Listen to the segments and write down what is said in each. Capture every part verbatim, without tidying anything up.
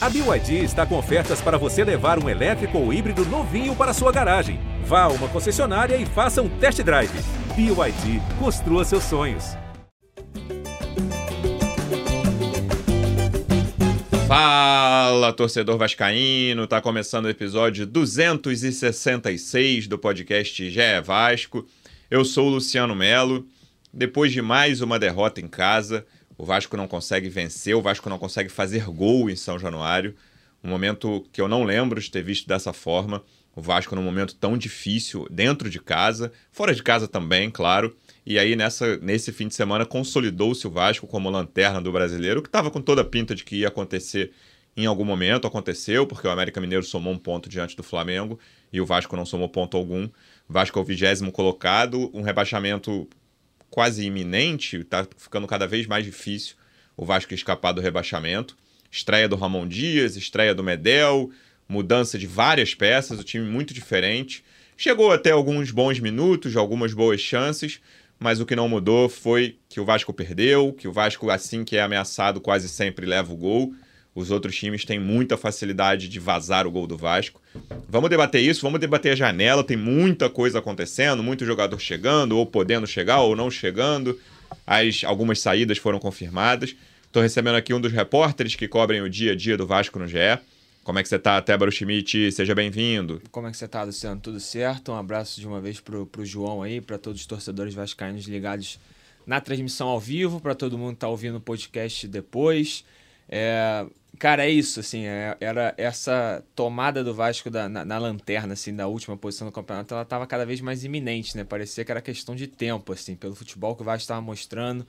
A B Y D está com ofertas para você levar um elétrico ou híbrido novinho para sua garagem. Vá a uma concessionária e faça um test drive. B Y D, construa seus sonhos. Fala, torcedor vascaíno! Tá começando o episódio duzentos e sessenta e seis do podcast G E Vasco. Eu sou o Luciano Melo. Depois de mais uma derrota em casa, o Vasco não consegue vencer, o Vasco não consegue fazer gol em São Januário. Um momento que eu não lembro de ter visto dessa forma. O Vasco num momento tão difícil dentro de casa, fora de casa também, claro. E aí, nessa, nesse fim de semana, consolidou-se o Vasco como lanterna do Brasileiro, que estava com toda a pinta de que ia acontecer em algum momento. Aconteceu, porque o América Mineiro somou um ponto diante do Flamengo e o Vasco não somou ponto algum. O Vasco é o vigésimo colocado, um rebaixamento quase iminente, está ficando cada vez mais difícil o Vasco escapar do rebaixamento. Estreia do Ramón Díaz, estreia do Medel, mudança de várias peças, o time muito diferente. Chegou até alguns bons minutos, algumas boas chances, mas o que não mudou foi que o Vasco perdeu, que o Vasco, assim que é ameaçado, quase sempre leva o gol. Os outros times têm muita facilidade de vazar o gol do Vasco. Vamos debater isso, vamos debater a janela. Tem muita coisa acontecendo, muito jogador chegando, ou podendo chegar, ou não chegando. As, algumas saídas foram confirmadas. Estou recebendo aqui um dos repórteres que cobrem o dia a dia do Vasco no G E. Como é que você tá, Tébaro Schmidt? Seja bem-vindo. Como é que você tá, Luciano? Tudo certo? Um abraço de uma vez pro, pro João aí, para todos os torcedores vascaínos ligados na transmissão ao vivo, para todo mundo que tá ouvindo o podcast depois. É, cara, é isso, assim, é, era essa tomada do Vasco da, na, na lanterna, assim, da última posição do campeonato, ela tava cada vez mais iminente, né? Parecia que era questão de tempo, assim, pelo futebol que o Vasco estava mostrando.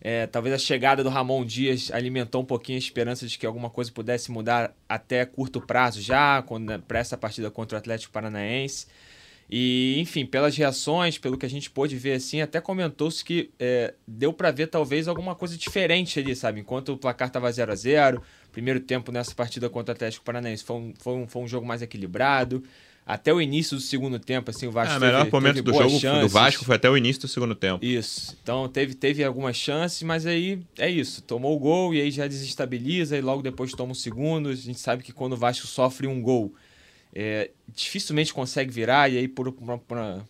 É, talvez a chegada do Ramón Díaz alimentou um pouquinho a esperança de que alguma coisa pudesse mudar até curto prazo já, para essa partida contra o Atlético Paranaense. E, enfim, pelas reações, pelo que a gente pôde ver, assim, até comentou-se que é, deu para ver talvez alguma coisa diferente ali, sabe? Enquanto o placar estava zero a zero, primeiro tempo nessa partida contra o Atlético Paranaense foi um, foi um, foi um jogo mais equilibrado. Até o início do segundo tempo, assim, o Vasco teve boas chances. O melhor momento do jogo do Vasco foi até o início do segundo tempo. Isso. Então, teve, teve algumas chances, mas aí é isso. Tomou o gol e aí já desestabiliza e logo depois toma o segundo. A gente sabe que quando o Vasco sofre um gol, é, dificilmente consegue virar. E aí, por, por,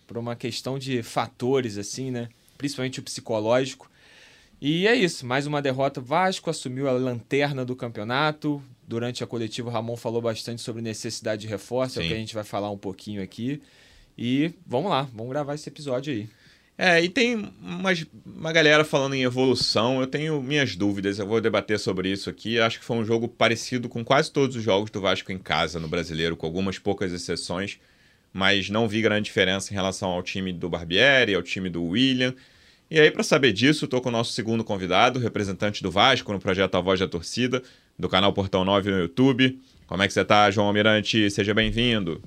por uma questão de fatores, assim, né? Principalmente o psicológico. E é isso. Mais uma derrota. O Vasco assumiu a lanterna do campeonato. Durante a coletiva, o Ramon falou bastante sobre necessidade de reforço, Sim. é o que a gente vai falar um pouquinho aqui. E vamos lá, vamos gravar esse episódio aí. É, e tem uma, uma galera falando em evolução, eu tenho minhas dúvidas, eu vou debater sobre isso aqui. Acho que foi um jogo parecido com quase todos os jogos do Vasco em casa, no Brasileiro, com algumas poucas exceções, mas não vi grande diferença em relação ao time do Barbieri, ao time do William. E aí, para saber disso, estou com o nosso segundo convidado, representante do Vasco no projeto A Voz da Torcida, do canal Portão nove no YouTube. Como é que você está, João Almirante? Seja bem-vindo.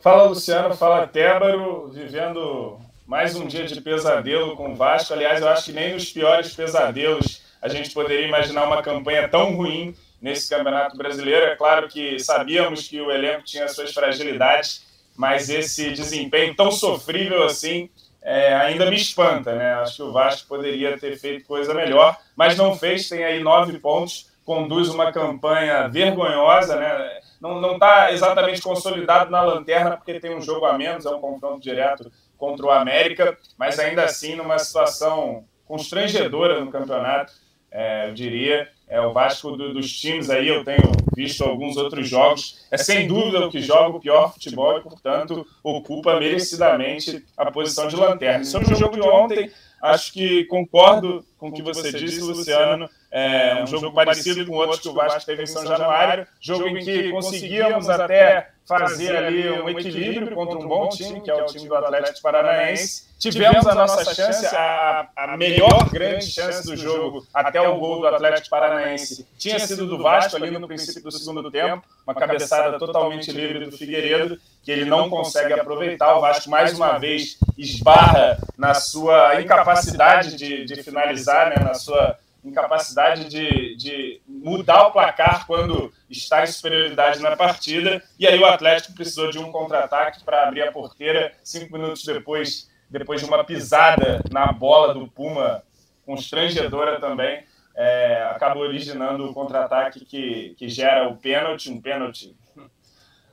Fala, Luciano. Fala, Tébaro. Vivendo mais um dia de pesadelo com o Vasco. Aliás, eu acho que nem nos piores pesadelos a gente poderia imaginar uma campanha tão ruim nesse Campeonato Brasileiro. É claro que sabíamos que o elenco tinha suas fragilidades, mas esse desempenho tão sofrível assim... É, ainda me espanta, né? Acho que o Vasco poderia ter feito coisa melhor, mas não fez, tem aí nove pontos, conduz uma campanha vergonhosa, né? Não, não está exatamente consolidado na lanterna, porque tem um jogo a menos, é um confronto direto contra o América, mas ainda assim numa situação constrangedora no campeonato, é, eu diria, é o Vasco do, dos times aí, eu tenho visto alguns outros jogos, é sem dúvida o que joga o pior futebol e, portanto, ocupa merecidamente a posição de lanterna. Sobre o jogo de ontem, acho que concordo com o que você disse, Luciano, é um jogo parecido com outros que o Vasco teve em São Januário, jogo em que conseguíamos até fazer ali um equilíbrio contra um bom time, que é o time do Atlético Paranaense. Tivemos a nossa chance, a, a melhor grande chance do jogo até o gol do Atlético Paranaense. Tinha sido do Vasco ali no princípio do segundo tempo, uma cabeçada totalmente livre do Figueiredo, que ele não consegue aproveitar. O Vasco mais uma vez esbarra na sua incapacidade de, de finalizar, né? Na sua incapacidade de, de mudar o placar quando está em superioridade na partida. E aí o Atlético precisou de um contra-ataque para abrir a porteira. Cinco minutos depois, depois de uma pisada na bola do Puma, constrangedora também, é, acaba originando o contra-ataque que, que gera o pênalti, um pênalti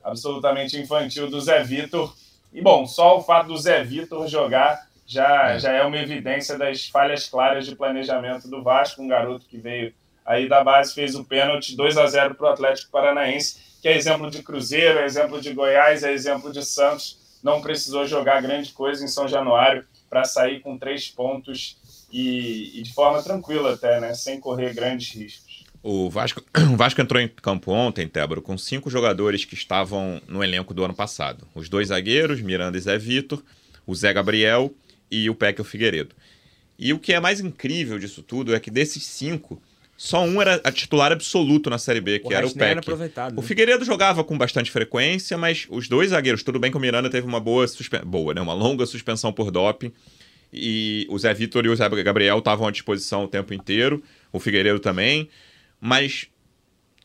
absolutamente infantil do Zé Vitor. E, bom, só o fato do Zé Vitor jogar já é, já é uma evidência das falhas claras de planejamento do Vasco, um garoto que veio aí da base, fez o pênalti, dois a zero para o Atlético Paranaense, que é exemplo de Cruzeiro, é exemplo de Goiás, é exemplo de Santos. Não precisou jogar grande coisa em São Januário para sair com três pontos e, e de forma tranquila até, né? Sem correr grandes riscos. O Vasco, o Vasco entrou em campo ontem, Tébaro, com cinco jogadores que estavam no elenco do ano passado. Os dois zagueiros, Miranda e Zé Vitor, o Zé Gabriel e o Peck e o Figueiredo. E o que é mais incrível disso tudo é que desses cinco... Só um era a titular absoluto na Série B, que o era o Peck. Era aproveitado, né? O Figueiredo jogava com bastante frequência, mas os dois zagueiros, tudo bem que o Miranda teve uma boa, suspe... boa né? uma longa suspensão por doping, e o Zé Vitor e o Zé Gabriel estavam à disposição o tempo inteiro, o Figueiredo também, mas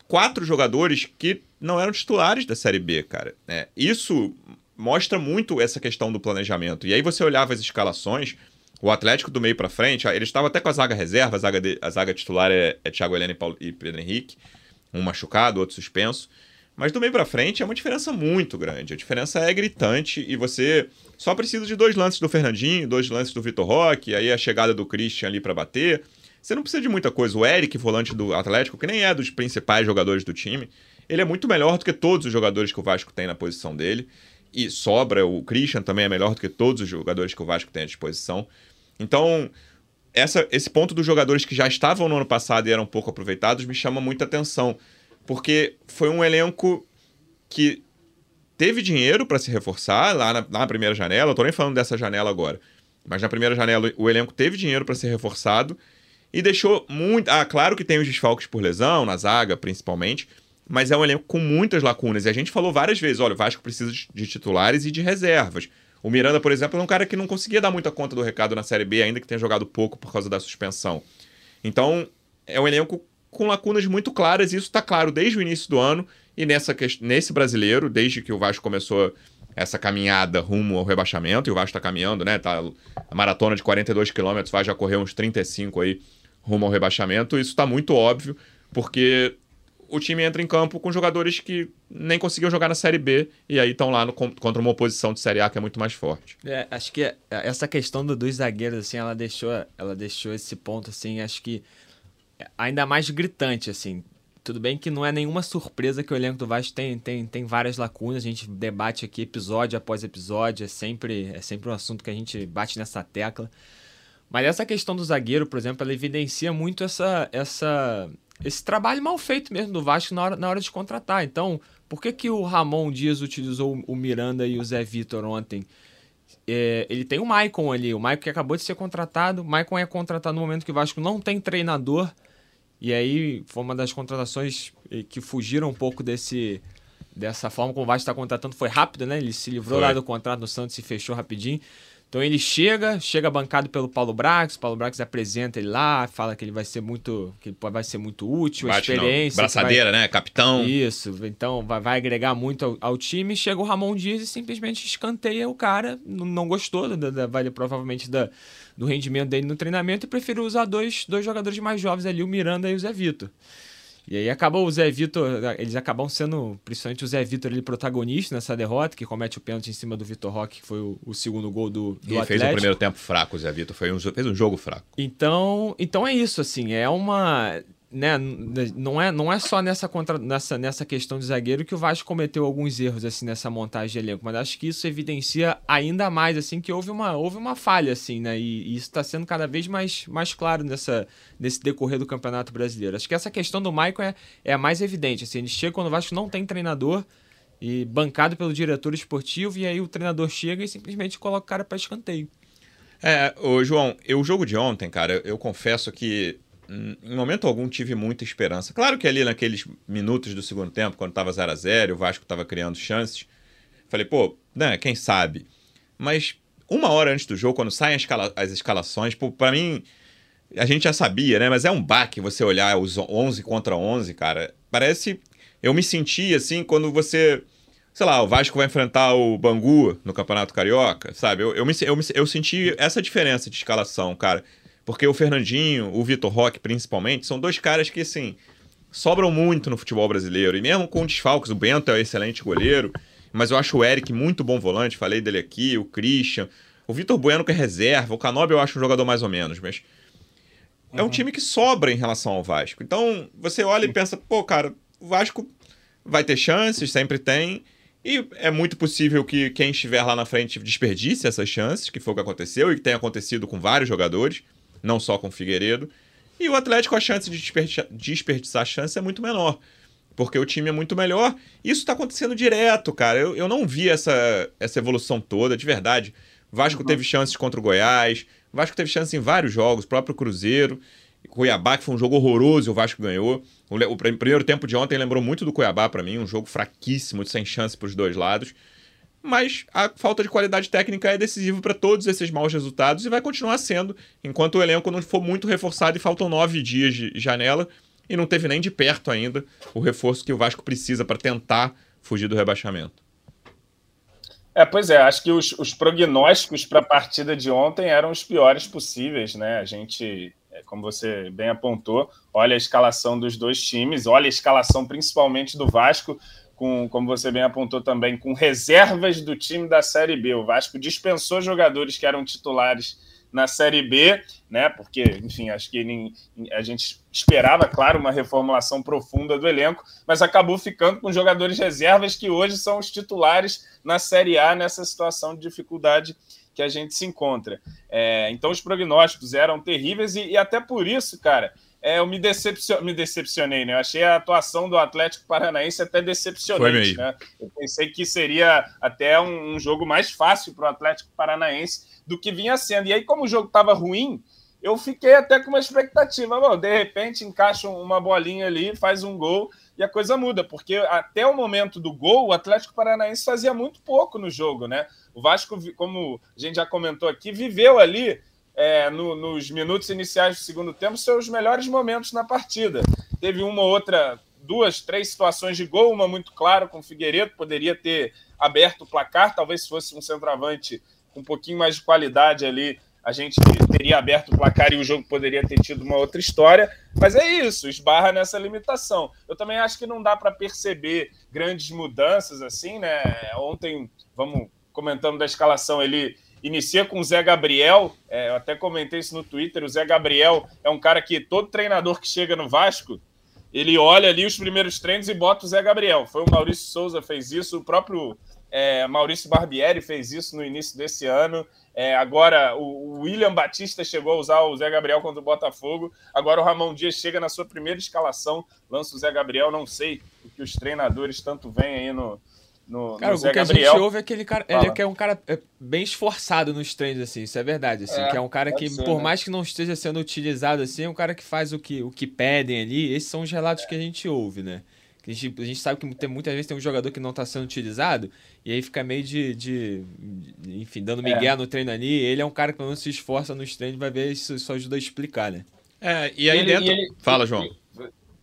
quatro jogadores que não eram titulares da Série B, cara. É, isso mostra muito essa questão do planejamento. E aí você olhava as escalações... O Atlético do meio pra frente, ele estava até com a zaga reserva, a zaga, de, a zaga titular é, é Thiago Helena e, Paulo, e Pedro Henrique, um machucado, outro suspenso, mas do meio pra frente é uma diferença muito grande, a diferença é gritante e você só precisa de dois lances do Fernandinho, dois lances do Vitor Roque, aí a chegada do Christian ali pra bater, você não precisa de muita coisa, o Eric, volante do Atlético, que nem é dos principais jogadores do time, ele é muito melhor do que todos os jogadores que o Vasco tem na posição dele, e sobra, o Christian também é melhor do que todos os jogadores que o Vasco tem à disposição. Então, essa, esse ponto dos jogadores que já estavam no ano passado e eram pouco aproveitados me chama muita atenção, porque foi um elenco que teve dinheiro para se reforçar lá na, na primeira janela, eu tô nem falando dessa janela agora, mas na primeira janela o elenco teve dinheiro para ser reforçado e deixou muito... Ah, claro que tem os desfalques por lesão, na zaga principalmente, mas é um elenco com muitas lacunas. E a gente falou várias vezes, olha, o Vasco precisa de titulares e de reservas. O Miranda, por exemplo, é um cara que não conseguia dar muita conta do recado na Série B, ainda que tenha jogado pouco por causa da suspensão. Então, é um elenco com lacunas muito claras, e isso está claro desde o início do ano, e nessa, nesse brasileiro, desde que o Vasco começou essa caminhada rumo ao rebaixamento, e o Vasco está caminhando, né? Tá, a maratona de quarenta e dois quilômetros, o Vasco já correu uns trinta e cinco aí rumo ao rebaixamento, isso está muito óbvio, porque... o time entra em campo com jogadores que nem conseguiam jogar na Série B e aí estão lá no, contra uma oposição de Série A que é muito mais forte. É, acho que essa questão do, dos zagueiros, assim, ela deixou, ela deixou esse ponto, assim, acho que ainda mais gritante, assim. Tudo bem que não é nenhuma surpresa que o elenco do Vasco tem, tem, tem várias lacunas, a gente debate aqui episódio após episódio, é sempre, é sempre um assunto que a gente bate nessa tecla. Mas essa questão do zagueiro, por exemplo, ela evidencia muito essa... essa... esse trabalho mal feito mesmo do Vasco na hora, na hora de contratar. Então, por que, que o Ramón Díaz utilizou o Miranda e o Zé Vitor ontem? É, ele tem o Maicon ali, o Maicon que acabou de ser contratado. O Maicon é contratado no momento que o Vasco não tem treinador. E aí foi uma das contratações que fugiram um pouco desse, dessa forma como o Vasco está contratando. Foi rápido, né? Ele se livrou foi. lá do contrato no Santos e fechou rapidinho. Então ele chega, chega bancado pelo Paulo Brax, o Paulo Brax apresenta ele lá, fala que ele vai ser muito, que ele vai ser muito útil, Bate, a experiência... Braçadeira, vai... né? Capitão. Isso, então vai, vai agregar muito ao, ao time. Chega o Ramón Díaz e simplesmente escanteia o cara, não, não gostou, da, da, vale provavelmente da, do rendimento dele no treinamento e preferiu usar dois, dois jogadores mais jovens ali, o Miranda e o Zé Vitor. E aí acabou o Zé Vitor, eles acabam sendo, principalmente o Zé Vitor, ele protagonista nessa derrota, que comete o pênalti em cima do Vitor Roque, que foi o, o segundo gol do, do Atlético. Ele fez o primeiro tempo fraco, o Zé Vitor, foi um, fez um jogo fraco. Então, então é isso, assim, é uma... Né, não, é, não é só nessa, contra, nessa, nessa questão de zagueiro que o Vasco cometeu alguns erros assim, nessa montagem de elenco, mas acho que isso evidencia ainda mais assim, que houve uma, houve uma falha, assim, né, e, e isso está sendo cada vez mais, mais claro nessa, nesse decorrer do Campeonato Brasileiro. Acho que essa questão do Maicon é, é a mais evidente. Assim, ele chega quando o Vasco não tem treinador, e bancado pelo diretor esportivo, e aí o treinador chega e simplesmente coloca o cara para escanteio. É, ô, João, eu, o jogo de ontem, cara, eu, eu confesso que em momento algum tive muita esperança. Claro que ali naqueles minutos do segundo tempo, quando estava zero a zero, o Vasco estava criando chances, falei, pô, né, quem sabe? Mas uma hora antes do jogo, quando saem as, escala- as escalações, pô, pra mim, a gente já sabia, né? Mas é um baque você olhar os onze contra onze, cara. Parece... Eu me senti assim quando você... Sei lá, o Vasco vai enfrentar o Bangu no Campeonato Carioca, sabe? Eu, eu, me, eu, me, eu senti essa diferença de escalação, cara. Porque o Fernandinho, o Vitor Roque principalmente, são dois caras que, assim, sobram muito no futebol brasileiro. E mesmo com desfalques, o Bento é um excelente goleiro, mas eu acho o Eric muito bom volante, falei dele aqui, o Christian, o Vitor Bueno que é reserva, o Canobi eu acho um jogador mais ou menos, mas uhum. é um time que sobra em relação ao Vasco. Então, você olha e pensa, pô, cara, o Vasco vai ter chances, sempre tem, e é muito possível que quem estiver lá na frente desperdice essas chances, que foi o que aconteceu e que tem acontecido com vários jogadores, não só com o Figueiredo. E o Atlético, a chance de desperdiçar, desperdiçar a chance é muito menor, porque o time é muito melhor. Isso está acontecendo direto, cara. Eu, eu não vi essa, essa evolução toda, de verdade. Vasco uhum. teve chances contra o Goiás, Vasco teve chances em vários jogos, próprio Cruzeiro, Cuiabá, que foi um jogo horroroso, o Vasco ganhou. O, o primeiro tempo de ontem lembrou muito do Cuiabá para mim, um jogo fraquíssimo, sem chance para os dois lados. Mas a falta de qualidade técnica é decisiva para todos esses maus resultados e vai continuar sendo, enquanto o elenco não for muito reforçado e faltam nove dias de janela e não teve nem de perto ainda o reforço que o Vasco precisa para tentar fugir do rebaixamento. É, pois é, acho que os, os prognósticos para a partida de ontem eram os piores possíveis, né? A gente, como você bem apontou, olha a escalação dos dois times, olha a escalação principalmente do Vasco, com, como você bem apontou também, com reservas do time da Série B. O Vasco dispensou jogadores que eram titulares na Série B, né? Porque, enfim, acho que ele, a gente esperava, claro, uma reformulação profunda do elenco, mas acabou ficando com jogadores reservas que hoje são os titulares na Série A, nessa situação de dificuldade que a gente se encontra. É, então, os prognósticos eram terríveis e, e até por isso, cara... É, eu me, decepcion... me decepcionei, né? Eu achei a atuação do Atlético Paranaense até decepcionante, né? Eu pensei que seria até um, um jogo mais fácil para o Atlético Paranaense do que vinha sendo. E aí, como o jogo estava ruim, eu fiquei até com uma expectativa. Bom, de repente, encaixa uma bolinha ali, faz um gol e a coisa muda. Porque até o momento do gol, o Atlético Paranaense fazia muito pouco no jogo, né? O Vasco, como a gente já comentou aqui, viveu ali... É, no, nos minutos iniciais do segundo tempo, seus melhores momentos na partida. Teve uma ou outra, duas, três situações de gol, uma muito clara com o Figueiredo, poderia ter aberto o placar, talvez se fosse um centroavante com um pouquinho mais de qualidade ali, a gente teria aberto o placar e o jogo poderia ter tido uma outra história, mas é isso, esbarra nessa limitação. Eu também acho que não dá para perceber grandes mudanças assim, né? Ontem, vamos comentando da escalação, ele... Inicia com o Zé Gabriel, é, eu até comentei isso no Twitter, o Zé Gabriel é um cara que todo treinador que chega no Vasco, ele olha ali os primeiros treinos e bota o Zé Gabriel. Foi o Maurício Souza fez isso, o próprio é, Maurício Barbieri fez isso no início desse ano. É, agora o, o William Batista chegou a usar o Zé Gabriel contra o Botafogo. Agora o Ramón Díaz chega na sua primeira escalação, lança o Zé Gabriel, não sei o que os treinadores tanto veem aí no... No, cara, no Zé o que Gabriel. A gente ouve é que ele, cara, ele é um cara bem esforçado nos treinos, assim, isso é verdade, assim, é, que é um cara que, ser, por né? mais que não esteja sendo utilizado, assim, é um cara que faz o que, o que pedem ali, esses são os relatos é. que a gente ouve, né? A gente, a gente sabe que tem, muitas vezes tem um jogador que não está sendo utilizado e aí fica meio de, de, de enfim, dando migué é. no treino ali, ele é um cara que pelo menos se esforça nos treinos, vai ver, isso só ajuda a explicar, né? É, e aí ele, dentro... Ele... Fala, João.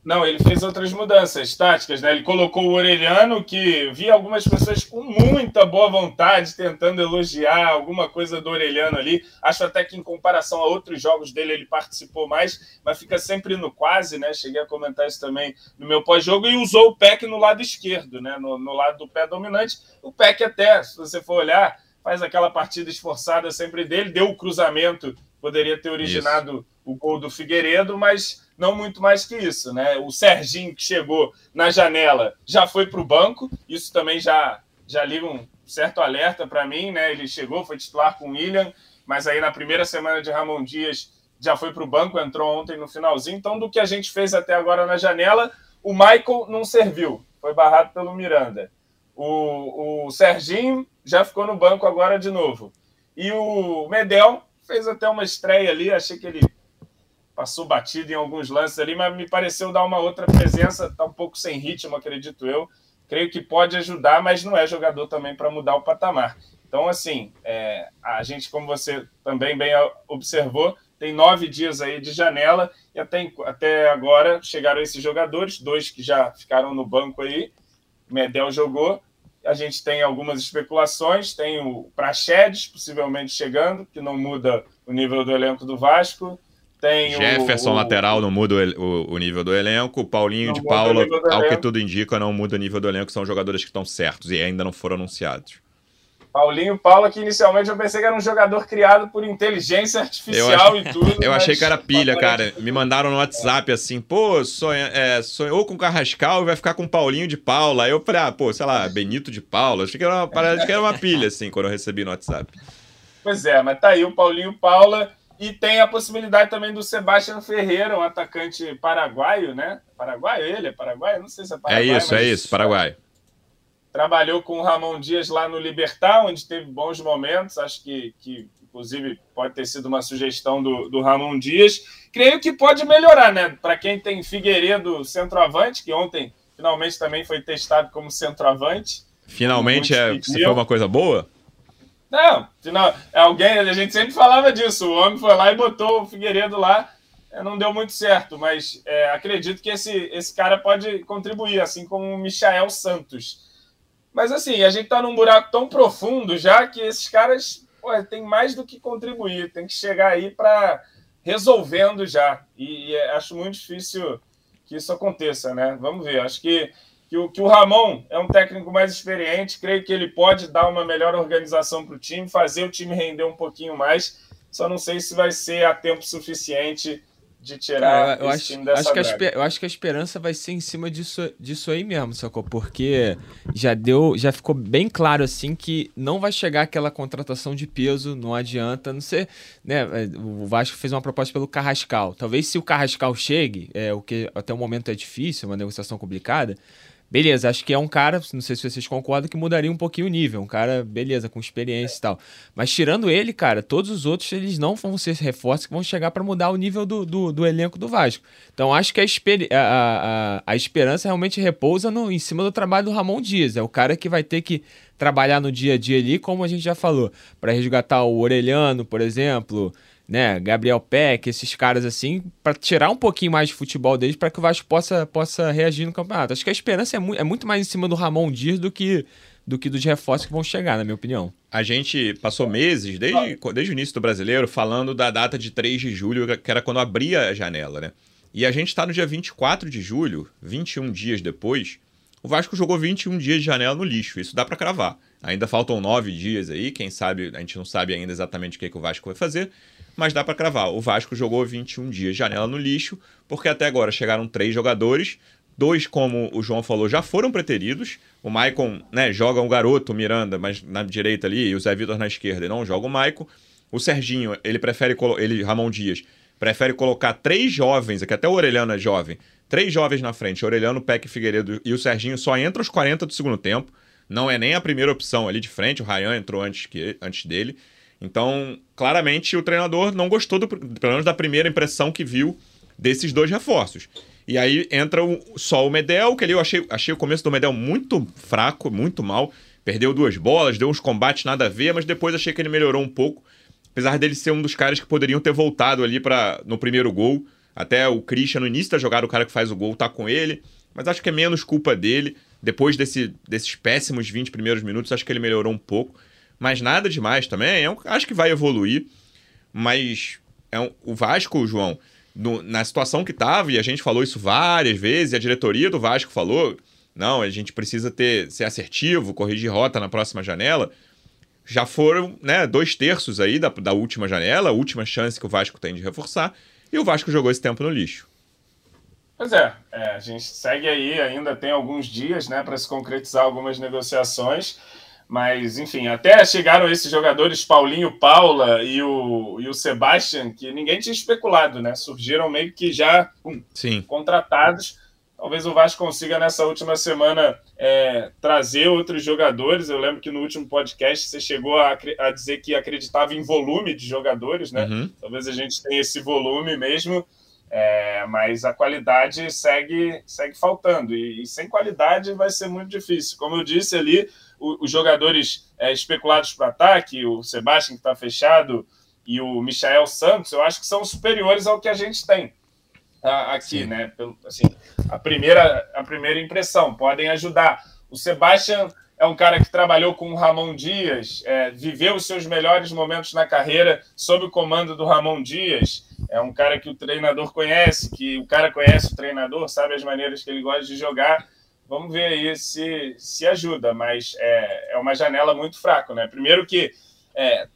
Não, ele fez outras mudanças táticas, né? Ele colocou o Orellano, que vi algumas pessoas com muita boa vontade tentando elogiar alguma coisa do Orellano ali. Acho até que em comparação a outros jogos dele ele participou mais, mas fica sempre no quase, né? Cheguei a comentar isso também no meu pós-jogo e usou o Peck no lado esquerdo, né? No, no lado do pé dominante. O Peck até, se você for olhar, faz aquela partida esforçada sempre dele, deu o cruzamento, poderia ter originado isso. O gol do Figueiredo, mas... Não muito mais que isso, né? O Serginho, que chegou na janela, já foi para o banco. Isso também já, já liga um certo alerta para mim, né? Ele chegou, foi titular com o Lyanco, mas aí na primeira semana de Ramón Díaz já foi para o banco, entrou ontem no finalzinho. Então, do que a gente fez até agora na janela, o Maicon não serviu, foi barrado pelo Miranda. O, o Serginho já ficou no banco agora de novo. E o Medel fez até uma estreia ali, achei que ele... Passou batido em alguns lances ali, mas me pareceu dar uma outra presença, tá um pouco sem ritmo, acredito eu. Creio que pode ajudar, mas não é jogador também para mudar o patamar. Então, assim, é, a gente, como você também bem observou, tem nove dias aí de janela e até, até agora chegaram esses jogadores, dois que já ficaram no banco aí, Medel jogou. A gente tem algumas especulações, tem o Praxedes possivelmente chegando, que não muda o nível do elenco do Vasco. Tem Jefferson, o, o... lateral, não muda o, o, o nível do elenco. Paulinho não de Paula, ao que tudo indica, não muda o nível do elenco. São jogadores que estão certos e ainda não foram anunciados. Paulinho Paula, que inicialmente eu pensei que era um jogador criado por inteligência artificial ach... e tudo. Eu achei que era pilha, cara. Me mandaram no WhatsApp assim, pô, sonha, é, sonhou com Carrascal e vai ficar com Paulinho de Paula. Aí eu falei, ah, pô, sei lá, Benito de Paula. Eu achei que era uma parada, que era uma pilha, assim, quando eu recebi no WhatsApp. Pois é, mas tá aí o Paulinho Paula. E tem a possibilidade também do Sebastião Ferreira, um atacante paraguaio, né? Paraguaio ele? É paraguaio? Não sei se é paraguaio. É isso, mas... é isso, paraguaio. Trabalhou com o Ramón Díaz lá no Libertad, onde teve bons momentos. Acho que, que inclusive, pode ter sido uma sugestão do, do Ramón Díaz. Creio que pode melhorar, né? Para quem tem Figueiredo centroavante, que ontem finalmente também foi testado como centroavante. Finalmente, é, se foi uma coisa boa? Não, final, alguém, a gente sempre falava disso, o homem foi lá e botou o Figueiredo lá, não deu muito certo, mas é, acredito que esse, esse cara pode contribuir, assim como o Michael Santos. Mas assim, a gente tá num buraco tão profundo já que esses caras, pô, tem mais do que contribuir, tem que chegar aí para resolvendo já, e, e acho muito difícil que isso aconteça, né? Vamos ver, acho que Que o, que o Ramon é um técnico mais experiente, creio que ele pode dar uma melhor organização para o time, fazer o time render um pouquinho mais, só não sei se vai ser a tempo suficiente de tirar eu, eu esse acho, time dessa acho que a, Eu acho que a esperança vai ser em cima disso, disso aí mesmo, sacou? Porque já, deu, já ficou bem claro assim que não vai chegar aquela contratação de peso, não adianta, não sei, né? O Vasco fez uma proposta pelo Carrascal, talvez se o Carrascal chegue, é, o que até o momento é difícil, uma negociação complicada, beleza, acho que é um cara, não sei se vocês concordam, que mudaria um pouquinho o nível. Um cara, beleza, com experiência e tal. Mas tirando ele, cara, todos os outros, eles não vão ser reforços que vão chegar para mudar o nível do, do, do elenco do Vasco. Então, acho que a, a, a, a esperança realmente repousa no, em cima do trabalho do Ramón Díaz. É o cara que vai ter que trabalhar no dia a dia ali, como a gente já falou, para resgatar o Orellano, por exemplo... né, Gabriel Peck, esses caras assim, para tirar um pouquinho mais de futebol deles para que o Vasco possa, possa reagir no campeonato. Acho que a esperança é, mu é muito mais em cima do Ramón Díaz do que, do que dos reforços que vão chegar, na minha opinião. A gente passou meses, desde, desde o início do Brasileiro, falando da data de três de julho, que era quando abria a janela, né? E a gente está no dia vinte e quatro de julho, vinte e um dias depois, o Vasco jogou vinte e um dias de janela no lixo, isso dá para cravar. Ainda faltam nove dias aí, quem sabe, a gente não sabe ainda exatamente o que, é que o Vasco vai fazer, mas dá para cravar. O Vasco jogou vinte e um dias de janela no lixo, porque até agora chegaram três jogadores, dois, como o João falou, já foram preteridos. O Maicon, né, joga um garoto, o Miranda, mas na direita ali, e o Zé Vitor na esquerda, e não joga o Maicon. O Serginho, ele prefere, ele, Ramón Díaz, prefere colocar três jovens, aqui até o Orellano é jovem, três jovens na frente, Orellano, Peck, Figueiredo e o Serginho só entra aos quarenta do segundo tempo, não é nem a primeira opção ali de frente, o Rayan entrou antes, que, antes dele. Então, claramente, o treinador não gostou, do, pelo menos da primeira impressão que viu desses dois reforços. E aí entra o, só o Medel, que ali eu achei, achei o começo do Medel muito fraco, muito mal. Perdeu duas bolas, deu uns combates nada a ver, mas depois achei que ele melhorou um pouco. Apesar dele ser um dos caras que poderiam ter voltado ali pra, no primeiro gol. Até o Christian, no início da jogada, o cara que faz o gol tá com ele. Mas acho que é menos culpa dele. Depois desse, desses péssimos vinte primeiros minutos, acho que ele melhorou um pouco. Mas nada demais também, é um, acho que vai evoluir, mas é um, o Vasco, João, no, na situação que estava, e a gente falou isso várias vezes, e a diretoria do Vasco falou, não, a gente precisa ter, ser assertivo, corrigir rota na próxima janela, já foram, né, dois terços aí da, da última janela, a última chance que o Vasco tem de reforçar, e o Vasco jogou esse tempo no lixo. Pois é, é a gente segue aí, ainda tem alguns dias, né, para se concretizar algumas negociações. Mas, enfim, até chegaram esses jogadores, Paulinho, Paula e o, e o Sebastião, que ninguém tinha especulado, né? Surgiram meio que já um, Sim. contratados. Talvez o Vasco consiga, nessa última semana, é, trazer outros jogadores. Eu lembro que no último podcast você chegou a, a dizer que acreditava em volume de jogadores, né? Uhum. Talvez a gente tenha esse volume mesmo, é, mas a qualidade segue, segue faltando. E, e sem qualidade vai ser muito difícil. Como eu disse ali, os jogadores é, especulados para ataque, o Sebastião que está fechado e o Michael Santos, eu acho que são superiores ao que a gente tem aqui, Sim. né? Pelo, assim, a, primeira, a primeira impressão, podem ajudar. O Sebastião é um cara que trabalhou com o Ramón Díaz, é, viveu os seus melhores momentos na carreira sob o comando do Ramón Díaz, É um cara que o treinador conhece, que o cara conhece o treinador, sabe as maneiras que ele gosta de jogar. Vamos ver aí se, se ajuda, mas é, é uma janela muito fraca, né? Primeiro que é,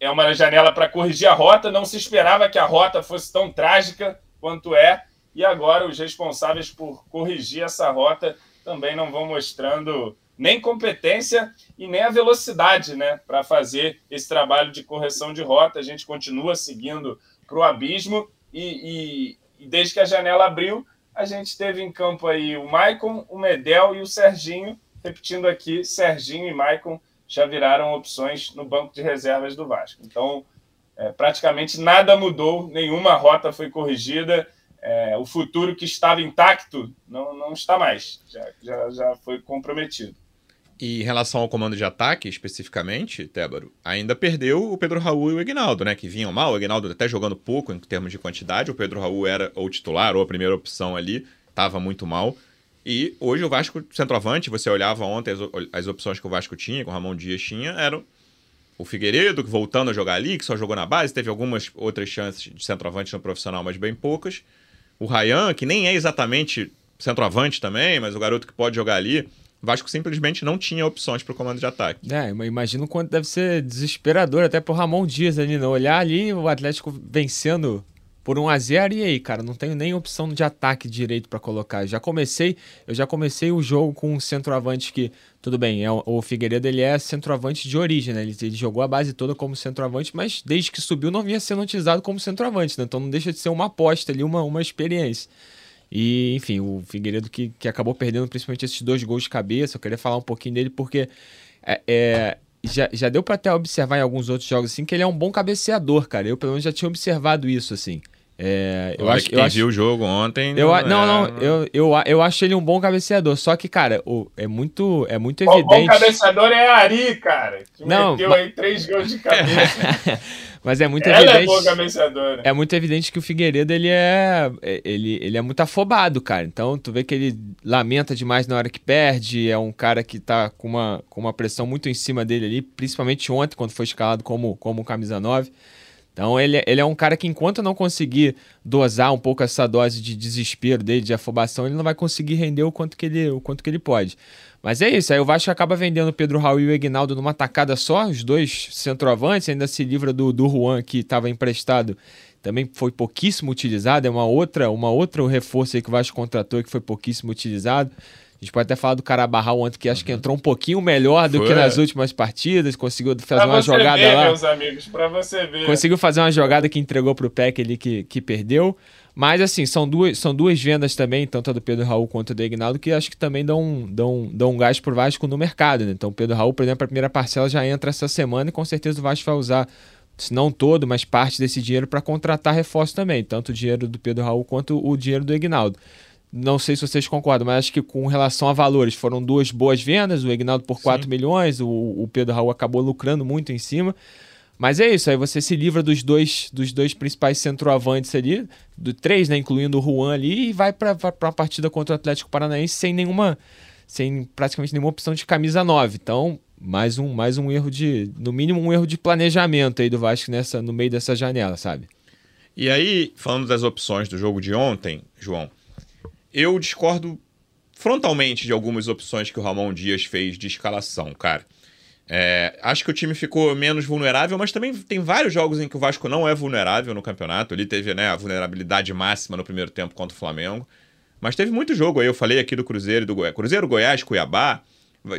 é uma janela para corrigir a rota, não se esperava que a rota fosse tão trágica quanto é, e agora os responsáveis por corrigir essa rota também não vão mostrando nem competência e nem a velocidade, né, para fazer esse trabalho de correção de rota. A gente continua seguindo para o abismo e, e, e desde que a janela abriu, a gente teve em campo aí o Maicon, o Medel e o Serginho. Repetindo aqui, Serginho e Maicon já viraram opções no banco de reservas do Vasco. Então, é, praticamente nada mudou, nenhuma rota foi corrigida. É, o futuro que estava intacto não, não está mais, já, já, já foi comprometido. E em relação ao comando de ataque, especificamente, Tébaro, ainda perdeu o Pedro Raul e o Egnaldo, né? Que vinham mal, o Egnaldo até jogando pouco em termos de quantidade, o Pedro Raul era ou titular ou a primeira opção ali, estava muito mal. E hoje o Vasco, centroavante, você olhava ontem as, as opções que o Vasco tinha, que o Ramón Díaz tinha, eram o Figueiredo, que voltando a jogar ali, que só jogou na base, teve algumas outras chances de centroavante no profissional, mas bem poucas. O Rayan, que nem é exatamente centroavante também, mas o garoto que pode jogar ali. Vasco simplesmente não tinha opções para o comando de ataque. É, imagino o quanto deve ser desesperador até para o Ramón Díaz ali, não olhar ali o Atlético vencendo por um a zero e aí, cara, não tenho nem opção de ataque direito para colocar. Já comecei, eu já comecei o jogo com um centroavante que, tudo bem, é, o Figueiredo ele é centroavante de origem, né? Ele, ele jogou a base toda como centroavante, mas desde que subiu não vinha sendo utilizado como centroavante, né? Então não deixa de ser uma aposta ali, uma, uma experiência. E, enfim, o Figueiredo que, que acabou perdendo principalmente esses dois gols de cabeça. Eu queria falar um pouquinho dele porque é, é, já, já deu pra até observar em alguns outros jogos assim que ele é um bom cabeceador, cara. Eu, pelo menos, já tinha observado isso, assim. É, eu acho que quem viu o jogo ontem... Eu, não, não, é... não eu, eu, eu acho ele um bom cabeceador. Só que, cara, o, é muito, é muito o evidente... O bom cabeceador é a Ari, cara. Que não, meteu mas... aí três gols de cabeça. Mas é muito Ela evidente. É boa cabeceadora. É muito evidente que o Figueiredo ele é, ele, ele é muito afobado, cara. Então tu vê que ele lamenta demais na hora que perde. É um cara que tá com uma, com uma pressão muito em cima dele ali, principalmente ontem, quando foi escalado como, como camisa nove. Então ele, ele é um cara que, enquanto não conseguir dosar um pouco essa dose de desespero dele, de afobação, ele não vai conseguir render o quanto que ele, o quanto que ele pode. Mas é isso, aí o Vasco acaba vendendo o Pedro Raul e o Egnaldo numa tacada só, os dois centroavantes, ainda se livra do, do Juan, que estava emprestado, também foi pouquíssimo utilizado, é uma outra, uma outra reforço aí que o Vasco contratou, que foi pouquíssimo utilizado. A gente pode até falar do Carabarral ontem, que acho que entrou um pouquinho melhor do foi. que nas últimas partidas, conseguiu fazer pra uma jogada ver, lá. Meus amigos, pra você ver. Conseguiu fazer uma jogada que entregou pro Peck ali, que, que perdeu. Mas, assim, são duas, são duas vendas também, tanto a do Pedro Raul quanto a do Egnaldo, que acho que também dão, dão, dão um gás pro Vasco no mercado, né? Então, o Pedro Raul, por exemplo, a primeira parcela já entra essa semana e com certeza o Vasco vai usar, se não todo, mas parte desse dinheiro para contratar reforço também, tanto o dinheiro do Pedro Raul quanto o dinheiro do Egnaldo. Não sei se vocês concordam, mas acho que com relação a valores, foram duas boas vendas, o Egnaldo por quatro milhões, o, o Pedro Raul acabou lucrando muito em cima. Mas é isso, aí você se livra dos dois, dos dois principais centroavantes ali, do três, né, incluindo o Juan ali, e vai para uma partida contra o Atlético Paranaense sem nenhuma, sem praticamente nenhuma opção de camisa nove. Então, mais um, mais um erro de, no mínimo um erro de planejamento aí do Vasco nessa, no meio dessa janela, sabe? E aí, falando das opções do jogo de ontem, João, eu discordo frontalmente de algumas opções que o Ramón Díaz fez de escalação, cara. É, acho que o time ficou menos vulnerável, mas também tem vários jogos em que o Vasco não é vulnerável no campeonato. Ele teve, né, a vulnerabilidade máxima no primeiro tempo contra o Flamengo. Mas teve muito jogo aí, eu falei aqui do Cruzeiro e do Goiás. Cruzeiro, Goiás, Cuiabá,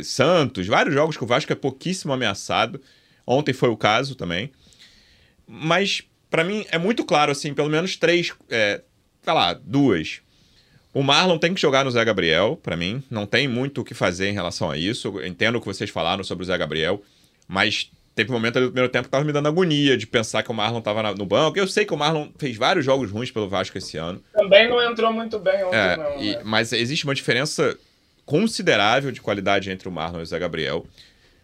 Santos, vários jogos que o Vasco é pouquíssimo ameaçado. Ontem foi o caso também. Mas, pra mim, é muito claro, assim, pelo menos três, é, sei lá, duas... O Marlon tem que jogar no Zé Gabriel, pra mim. Não tem muito o que fazer em relação a isso. Eu entendo o que vocês falaram sobre o Zé Gabriel, mas teve um momento ali no primeiro tempo que tava me dando agonia de pensar que o Marlon tava no banco. Eu sei que o Marlon fez vários jogos ruins pelo Vasco esse ano. Também não entrou muito bem ontem, é, não. E, mas existe uma diferença considerável de qualidade entre o Marlon e o Zé Gabriel.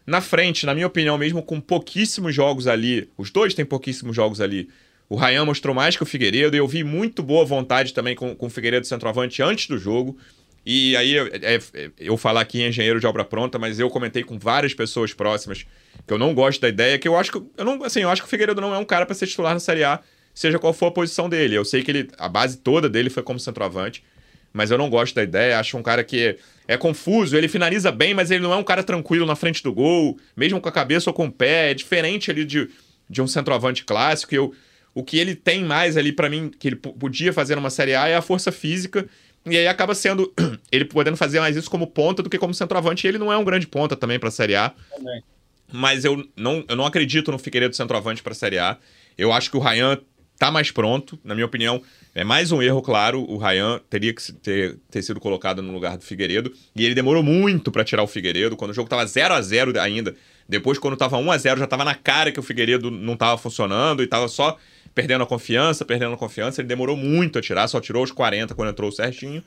Na frente, na minha opinião, mesmo com pouquíssimos jogos ali, os dois têm pouquíssimos jogos ali, o Rayan mostrou mais que o Figueiredo e eu vi muito boa vontade também com, com o Figueiredo centroavante antes do jogo. E aí, eu, eu, eu falar aqui em engenheiro de obra pronta, mas eu comentei com várias pessoas próximas que eu não gosto da ideia, que eu acho que eu não, assim, eu acho que o Figueiredo não é um cara para ser titular na Série A seja qual for a posição dele. Eu sei que ele, a base toda dele foi como centroavante, mas eu não gosto da ideia. Acho um cara que é confuso, ele finaliza bem, mas ele não é um cara tranquilo na frente do gol, mesmo com a cabeça ou com o pé. É diferente ali de, de um centroavante clássico. Eu, o que ele tem mais ali, pra mim, que ele podia fazer numa Série A é a força física. E aí acaba sendo ele podendo fazer mais isso como ponta do que como centroavante. E ele não é um grande ponta também pra Série A. Também. Mas eu não, eu não acredito no Figueiredo centroavante pra Série A. Eu acho que o Rayan tá mais pronto, na minha opinião. É mais um erro, claro. O Rayan teria que ter, ter sido colocado no lugar do Figueiredo. E ele demorou muito pra tirar o Figueiredo. Quando o jogo tava zero a zero ainda. Depois, quando tava um a zero, já tava na cara que o Figueiredo não tava funcionando. E tava só perdendo a confiança, perdendo a confiança. Ele demorou muito a tirar. Só tirou os quarenta quando entrou o Serginho.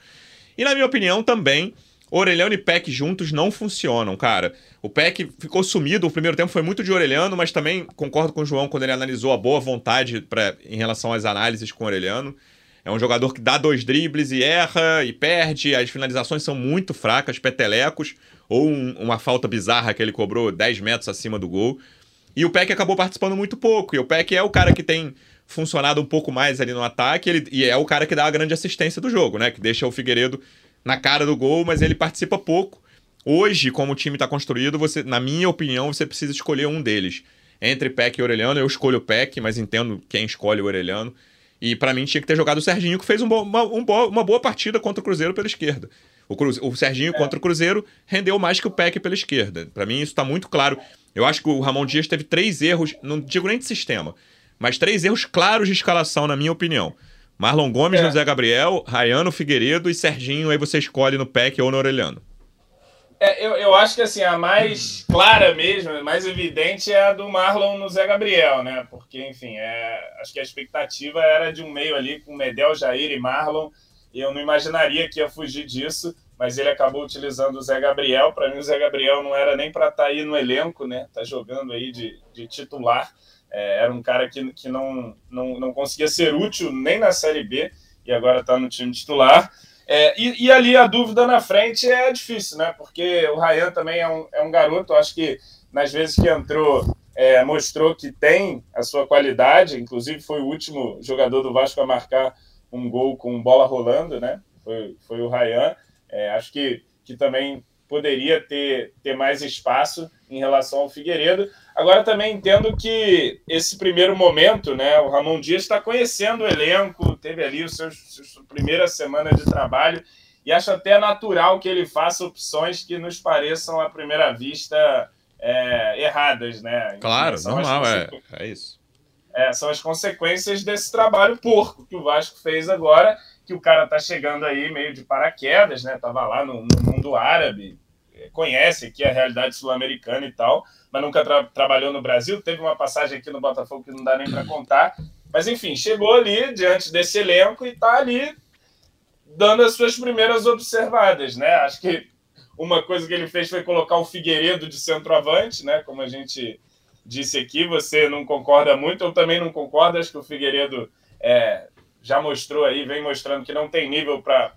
E na minha opinião também, Orellano e Peck juntos não funcionam, cara. O Peck ficou sumido, o primeiro tempo foi muito de Orellano, mas também concordo com o João quando ele analisou a boa vontade pra, em relação às análises com o Orellano. É um jogador que dá dois dribles e erra e perde, as finalizações são muito fracas, petelecos, ou um, uma falta bizarra que ele cobrou dez metros acima do gol. E o Peck acabou participando muito pouco, e o Peck é o cara que tem funcionado um pouco mais ali no ataque, ele, e é o cara que dá a grande assistência do jogo, né? Que deixa o Figueiredo na cara do gol, mas ele participa pouco. Hoje, como o time está construído, você, na minha opinião, você precisa escolher um deles. Entre Peck e Orellano, eu escolho o Peck, mas entendo quem escolhe o Orellano. E pra mim tinha que ter jogado o Serginho, que fez um bo uma, um bo uma boa partida contra o Cruzeiro pela esquerda. O, Cruze o Serginho é. contra o Cruzeiro rendeu mais que o Peck pela esquerda. Pra mim isso tá muito claro. Eu acho que o Ramón Díaz teve três erros, não digo nem de sistema, mas três erros claros de escalação, na minha opinião. Marlon Gomes é. no Zé Gabriel, Rayan no Figueiredo e Serginho, aí você escolhe no Peck ou no Orellano. É, eu, eu acho que assim, a mais clara mesmo, a mais evidente é a do Marlon no Zé Gabriel, né? Porque, enfim, é, acho que a expectativa era de um meio ali com Medel, Jair e Marlon, e eu não imaginaria que ia fugir disso, mas ele acabou utilizando o Zé Gabriel. Para mim, o Zé Gabriel não era nem para estar aí no elenco, né? Tá jogando aí de, de titular. Era um cara que, que não, não, não conseguia ser útil nem na Série B e agora está no time titular. É, e, e ali a dúvida na frente é difícil, né? Porque o Rayan também é um, é um garoto, acho que nas vezes que entrou é, mostrou que tem a sua qualidade, inclusive foi o último jogador do Vasco a marcar um gol com bola rolando, né? Foi, foi o Rayan. É, acho que, que também poderia ter, ter mais espaço em relação ao Figueiredo. Agora também entendo que esse primeiro momento, né, o Ramón Díaz está conhecendo o elenco, teve ali a sua primeira semana de trabalho, e acho até natural que ele faça opções que nos pareçam à primeira vista é, erradas, né? Claro, são normal, é, é isso. É, são as consequências desse trabalho porco que o Vasco fez agora, que o cara tá chegando aí meio de paraquedas, né? Tava lá no, no mundo árabe, conhece aqui a realidade sul-americana e tal, mas nunca tra trabalhou no Brasil, teve uma passagem aqui no Botafogo que não dá nem para contar, mas enfim, chegou ali diante desse elenco e tá ali dando as suas primeiras observadas, né? Acho que uma coisa que ele fez foi colocar o Figueiredo de centroavante, né? Como a gente disse aqui, você não concorda muito, eu também não concordo, acho que o Figueiredo é, já mostrou aí, vem mostrando que não tem nível para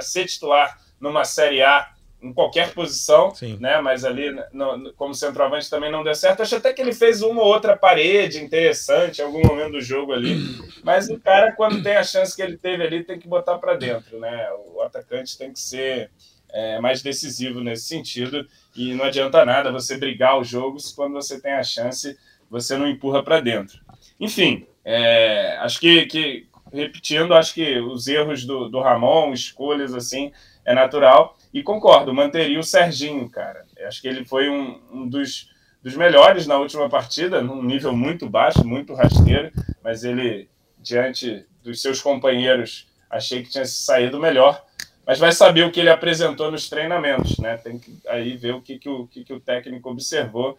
ser titular numa Série A em qualquer posição, sim, né? Mas ali no, no, como centroavante também não deu certo. Acho até que ele fez uma ou outra parede interessante em algum momento do jogo ali, mas o cara, quando tem a chance que ele teve ali, tem que botar para dentro, né? O atacante tem que ser é, mais decisivo nesse sentido, e não adianta nada você brigar os jogos quando você tem a chance, você não empurra para dentro. Enfim, é, acho que, que, repetindo, acho que os erros do, do Ramon, escolhas assim, é natural. E concordo, manteria o Serginho, cara. Eu acho que ele foi um, um dos, dos melhores na última partida, num nível muito baixo, muito rasteiro, mas ele, diante dos seus companheiros, achei que tinha se saído melhor. Mas vai saber o que ele apresentou nos treinamentos, né? Tem que aí ver o que, que, o, que, que o técnico observou.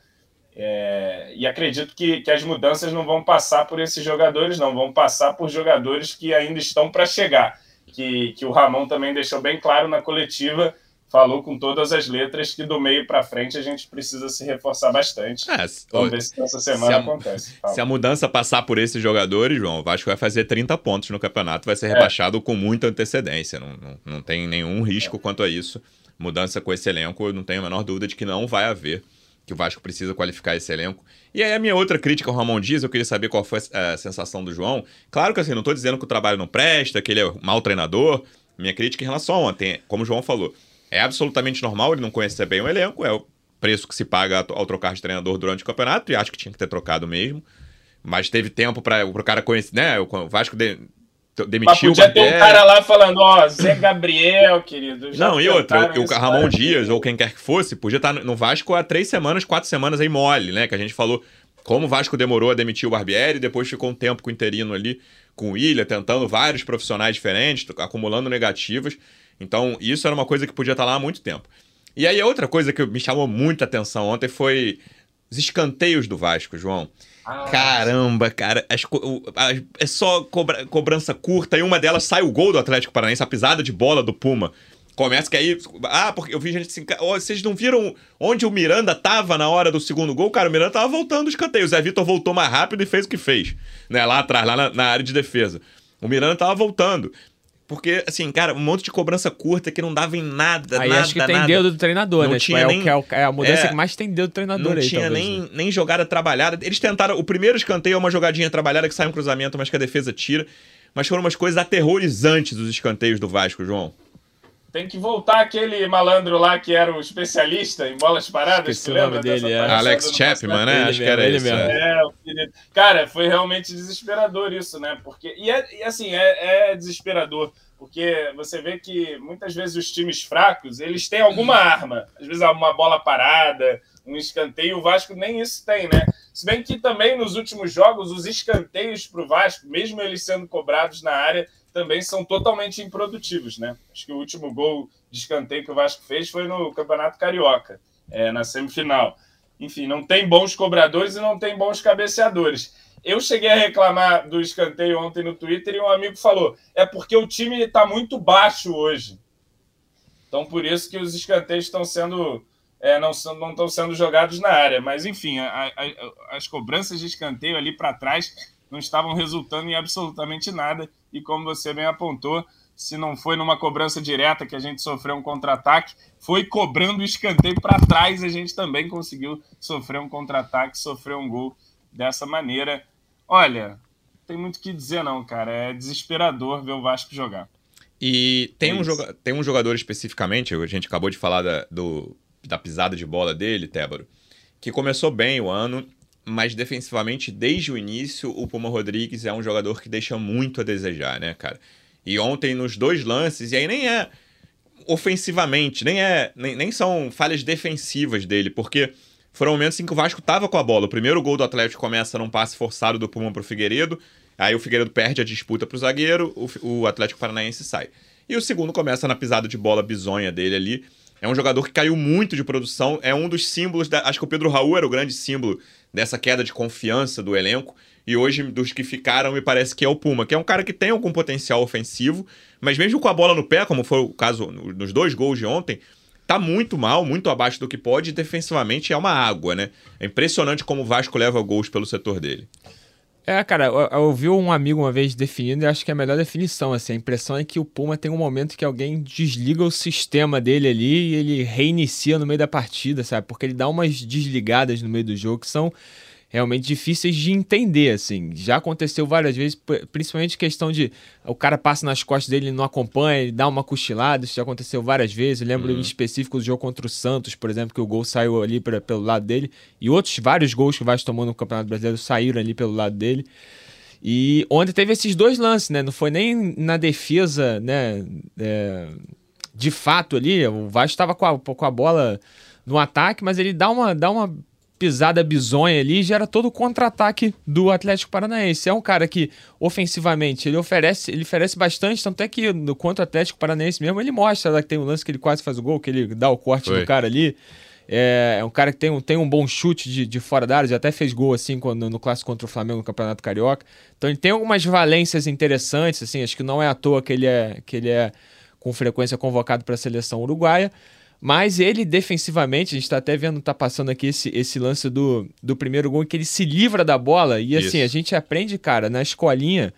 É, e acredito que, que as mudanças não vão passar por esses jogadores, não. Vão passar por jogadores que ainda estão para chegar. Que, que o Ramon também deixou bem claro na coletiva, falou com todas as letras que do meio para frente a gente precisa se reforçar bastante. É, vamos ver se essa semana se a, acontece. Fala. Se a mudança passar por esses jogadores, João, o Vasco vai fazer trinta pontos no campeonato, vai ser rebaixado é. com muita antecedência, não, não, não tem nenhum risco é. quanto a isso. Mudança com esse elenco, eu não tenho a menor dúvida de que não vai haver. que o Vasco precisa qualificar esse elenco. E aí a minha outra crítica ao Ramón Díaz, eu queria saber qual foi a sensação do João. Claro que assim, não estou dizendo que o trabalho não presta, que ele é mau treinador. Minha crítica em relação a ontem, como o João falou, é absolutamente normal ele não conhecer bem o elenco, é o preço que se paga ao trocar de treinador durante o campeonato, e acho que tinha que ter trocado mesmo. Mas teve tempo para o cara conhecer, né? O Vasco de, demitiu o Medel. Tem um cara lá falando, ó, Zé Gabriel, querido. Não, e outra, o Ramón Díaz, ou quem quer que fosse, podia estar no Vasco há três semanas, quatro semanas aí mole, né? Que a gente falou como o Vasco demorou a demitir o Barbieri, depois ficou um tempo com o interino ali, com o Ilha, tentando vários profissionais diferentes, acumulando negativas. Então, isso era uma coisa que podia estar lá há muito tempo. E aí, outra coisa que me chamou muita atenção ontem foi os escanteios do Vasco, João. Ah, caramba, cara. As, as, é só cobra, cobrança curta, e uma delas sai o gol do Atlético Paranaense, a pisada de bola do Puma. Começa que aí... Ah, porque eu vi gente assim... Oh, vocês não viram onde o Miranda tava na hora do segundo gol? Cara, o Miranda tava voltando os escanteios. O Zé Vitor voltou mais rápido e fez o que fez. Né? Lá atrás, lá na, na área de defesa. O Miranda tava voltando. Porque, assim, cara, um monte de cobrança curta que não dava em nada, aí nada, acho que tem nada. Dedo do treinador, não, né? Tinha tipo, nem... é, o, é a mudança é... que mais tem dedo do treinador. Não aí, tinha talvez, nem, né? nem jogada trabalhada. Eles tentaram... O primeiro escanteio é uma jogadinha trabalhada que sai um cruzamento, mas que a defesa tira. Mas foram umas coisas aterrorizantes os escanteios do Vasco, João. Tem que voltar aquele malandro lá que era o especialista em bolas paradas. Esqueci o nome dele, é. Alex Chapman, né? Acho que era ele mesmo. É, o filho... Cara, foi realmente desesperador isso, né? Porque... E, é, e assim, é, é desesperador, porque você vê que muitas vezes os times fracos, eles têm alguma arma. Às vezes uma bola parada, um escanteio, o Vasco nem isso tem, né? Se bem que também nos últimos jogos, os escanteios para o Vasco, mesmo eles sendo cobrados na área, também são totalmente improdutivos, né? Acho que o último gol de escanteio que o Vasco fez foi no Campeonato Carioca, é, na semifinal. Enfim, não tem bons cobradores e não tem bons cabeceadores. Eu cheguei a reclamar do escanteio ontem no Twitter e um amigo falou, é porque o time está muito baixo hoje. Então, por isso que os escanteios estão sendo... É, não estão não sendo jogados na área. Mas, enfim, a, a, as cobranças de escanteio ali para trás não estavam resultando em absolutamente nada. E como você bem apontou, se não foi numa cobrança direta que a gente sofreu um contra-ataque, foi cobrando o escanteio para trás, a gente também conseguiu sofrer um contra-ataque, sofrer um gol dessa maneira. Olha, não tem muito o que dizer não, cara. É desesperador ver o Vasco jogar. E tem, é um, joga tem um jogador especificamente, a gente acabou de falar da, do, da pisada de bola dele, Tébaro, que começou bem o ano, mas defensivamente, desde o início, o Puma Rodrigues é um jogador que deixa muito a desejar, né, cara? E ontem, nos dois lances, e aí nem é ofensivamente, nem, é, nem, nem são falhas defensivas dele, porque foram momentos em que o Vasco tava com a bola. O primeiro gol do Atlético começa num passe forçado do Puma pro Figueiredo, aí o Figueiredo perde a disputa pro zagueiro, o, o Atlético Paranaense sai. E o segundo começa na pisada de bola bizonha dele ali. É um jogador que caiu muito de produção, é um dos símbolos, da, acho que o Pedro Raul era o grande símbolo dessa queda de confiança do elenco, e hoje dos que ficaram me parece que é o Puma, que é um cara que tem algum potencial ofensivo, mas mesmo com a bola no pé, como foi o caso nos dois gols de ontem, tá muito mal, muito abaixo do que pode, e defensivamente é uma água, né? É impressionante como o Vasco leva gols pelo setor dele. É, cara, eu, eu ouvi um amigo uma vez definindo e acho que é a melhor definição, assim, a impressão é que o Puma tem um momento que alguém desliga o sistema dele ali e ele reinicia no meio da partida, sabe, porque ele dá umas desligadas no meio do jogo que são realmente difíceis de entender, assim, já aconteceu várias vezes, principalmente questão de o cara passa nas costas dele e não acompanha, ele dá uma cochilada, isso já aconteceu várias vezes, eu lembro uhum. em específico do jogo contra o Santos, por exemplo, que o gol saiu ali pra, pelo lado dele, e outros vários gols que o Vasco tomou no Campeonato Brasileiro saíram ali pelo lado dele, e ontem teve esses dois lances, né, não foi nem na defesa, né, é, de fato ali, o Vasco estava com a, com a bola no ataque, mas ele dá uma... Dá uma pisada bizonha ali, gera todo o contra-ataque do Atlético Paranaense. É um cara que, ofensivamente, ele oferece, ele oferece bastante, tanto é que no contra Atlético Paranaense mesmo, ele mostra que tem um lance que ele quase faz o gol, que ele dá o corte Foi. do cara ali. É, é um cara que tem um, tem um bom chute de, de fora da área, já até fez gol assim quando, no clássico contra o Flamengo no Campeonato Carioca. Então ele tem algumas valências interessantes, assim, acho que não é à toa que ele é, que ele é com frequência convocado para a seleção uruguaia. Mas ele, defensivamente, a gente tá até vendo, tá passando aqui esse, esse lance do, do primeiro gol, que ele se livra da bola. E assim, Isso. a gente aprende, cara, na escolinha,